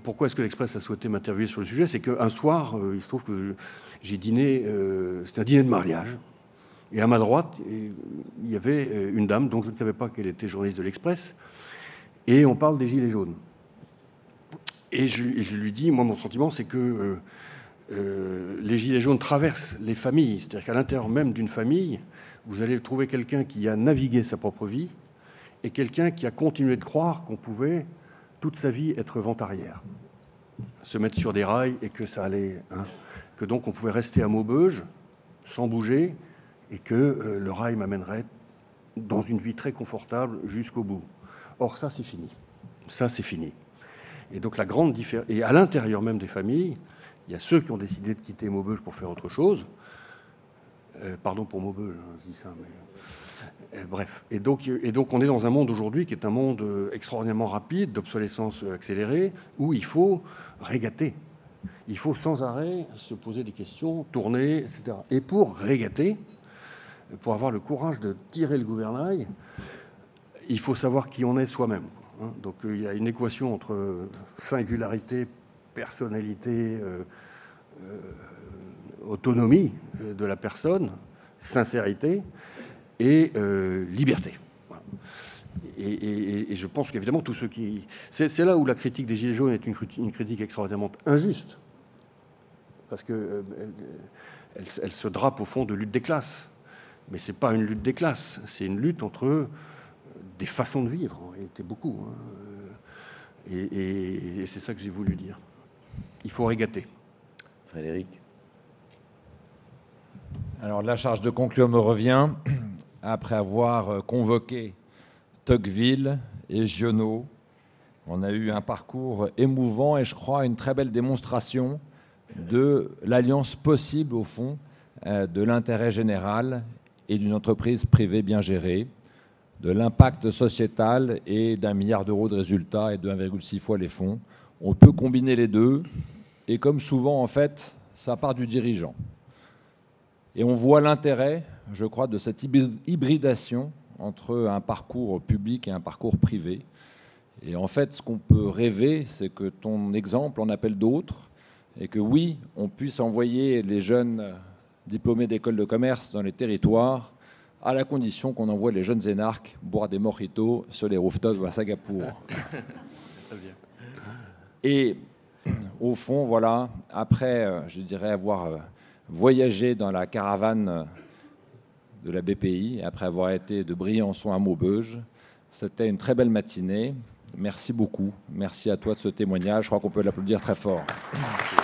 pourquoi est-ce que l'Express a souhaité m'interviewer sur le sujet ? C'est qu'un soir, euh, il se trouve que j'ai dîné, euh, c'était un dîner de mariage, et à ma droite, il y avait une dame, donc je ne savais pas qu'elle était journaliste de l'Express, et on parle des Gilets jaunes. Et je, et je lui dis, moi, mon sentiment, c'est que euh, euh, les Gilets jaunes traversent les familles, c'est-à-dire qu'à l'intérieur même d'une famille, vous allez trouver quelqu'un qui a navigué sa propre vie, et quelqu'un qui a continué de croire qu'on pouvait... toute sa vie être vent arrière, se mettre sur des rails et que ça allait, hein, que donc on pouvait rester à Maubeuge sans bouger et que euh, le rail m'amènerait dans une vie très confortable jusqu'au bout. Or ça c'est fini, ça c'est fini. Et donc la grande différence, et à l'intérieur même des familles, il y a ceux qui ont décidé de quitter Maubeuge pour faire autre chose. Euh, pardon pour Maubeuge, hein, je dis ça, mais... Bref, et donc, et donc on est dans un monde aujourd'hui qui est un monde extraordinairement rapide, d'obsolescence accélérée, où il faut régater. Il faut sans arrêt se poser des questions, tourner, et cetera. Et pour régater, pour avoir le courage de tirer le gouvernail, il faut savoir qui on est soi-même. Donc il y a une équation entre singularité, personnalité, euh, euh, autonomie de la personne, sincérité... et euh, liberté. Voilà. Et, et, et je pense qu'évidemment, tous ceux qui... C'est, c'est là où la critique des Gilets jaunes est une, une critique extraordinairement injuste, parce qu'elle euh, elle, elle se drape au fond de lutte des classes. Mais ce n'est pas une lutte des classes, c'est une lutte entre des façons de vivre, en réalité, beaucoup. Hein. Et, et, et c'est ça que j'ai voulu dire. Il faut régater. Frédéric. Alors, la charge de conclure me revient... Après avoir convoqué Tocqueville et Giono, on a eu un parcours émouvant et je crois une très belle démonstration de l'alliance possible, au fond, de l'intérêt général et d'une entreprise privée bien gérée, de l'impact sociétal et d'un milliard d'euros de résultats et de un virgule six fois les fonds. On peut combiner les deux et comme souvent, en fait, ça part du dirigeant. Et on voit l'intérêt, je crois, de cette hybridation entre un parcours public et un parcours privé. Et en fait, ce qu'on peut rêver, c'est que ton exemple en appelle d'autres et que oui, on puisse envoyer les jeunes diplômés d'école de commerce dans les territoires à la condition qu'on envoie les jeunes énarques boire des mojitos sur les rooftops à Singapour. Et au fond, voilà, après, je dirais avoir... voyager dans la caravane de la B P I, après avoir été de Briançon à Maubeuge. C'était une très belle matinée. Merci beaucoup. Merci à toi de ce témoignage. Je crois qu'on peut l'applaudir très fort. Merci.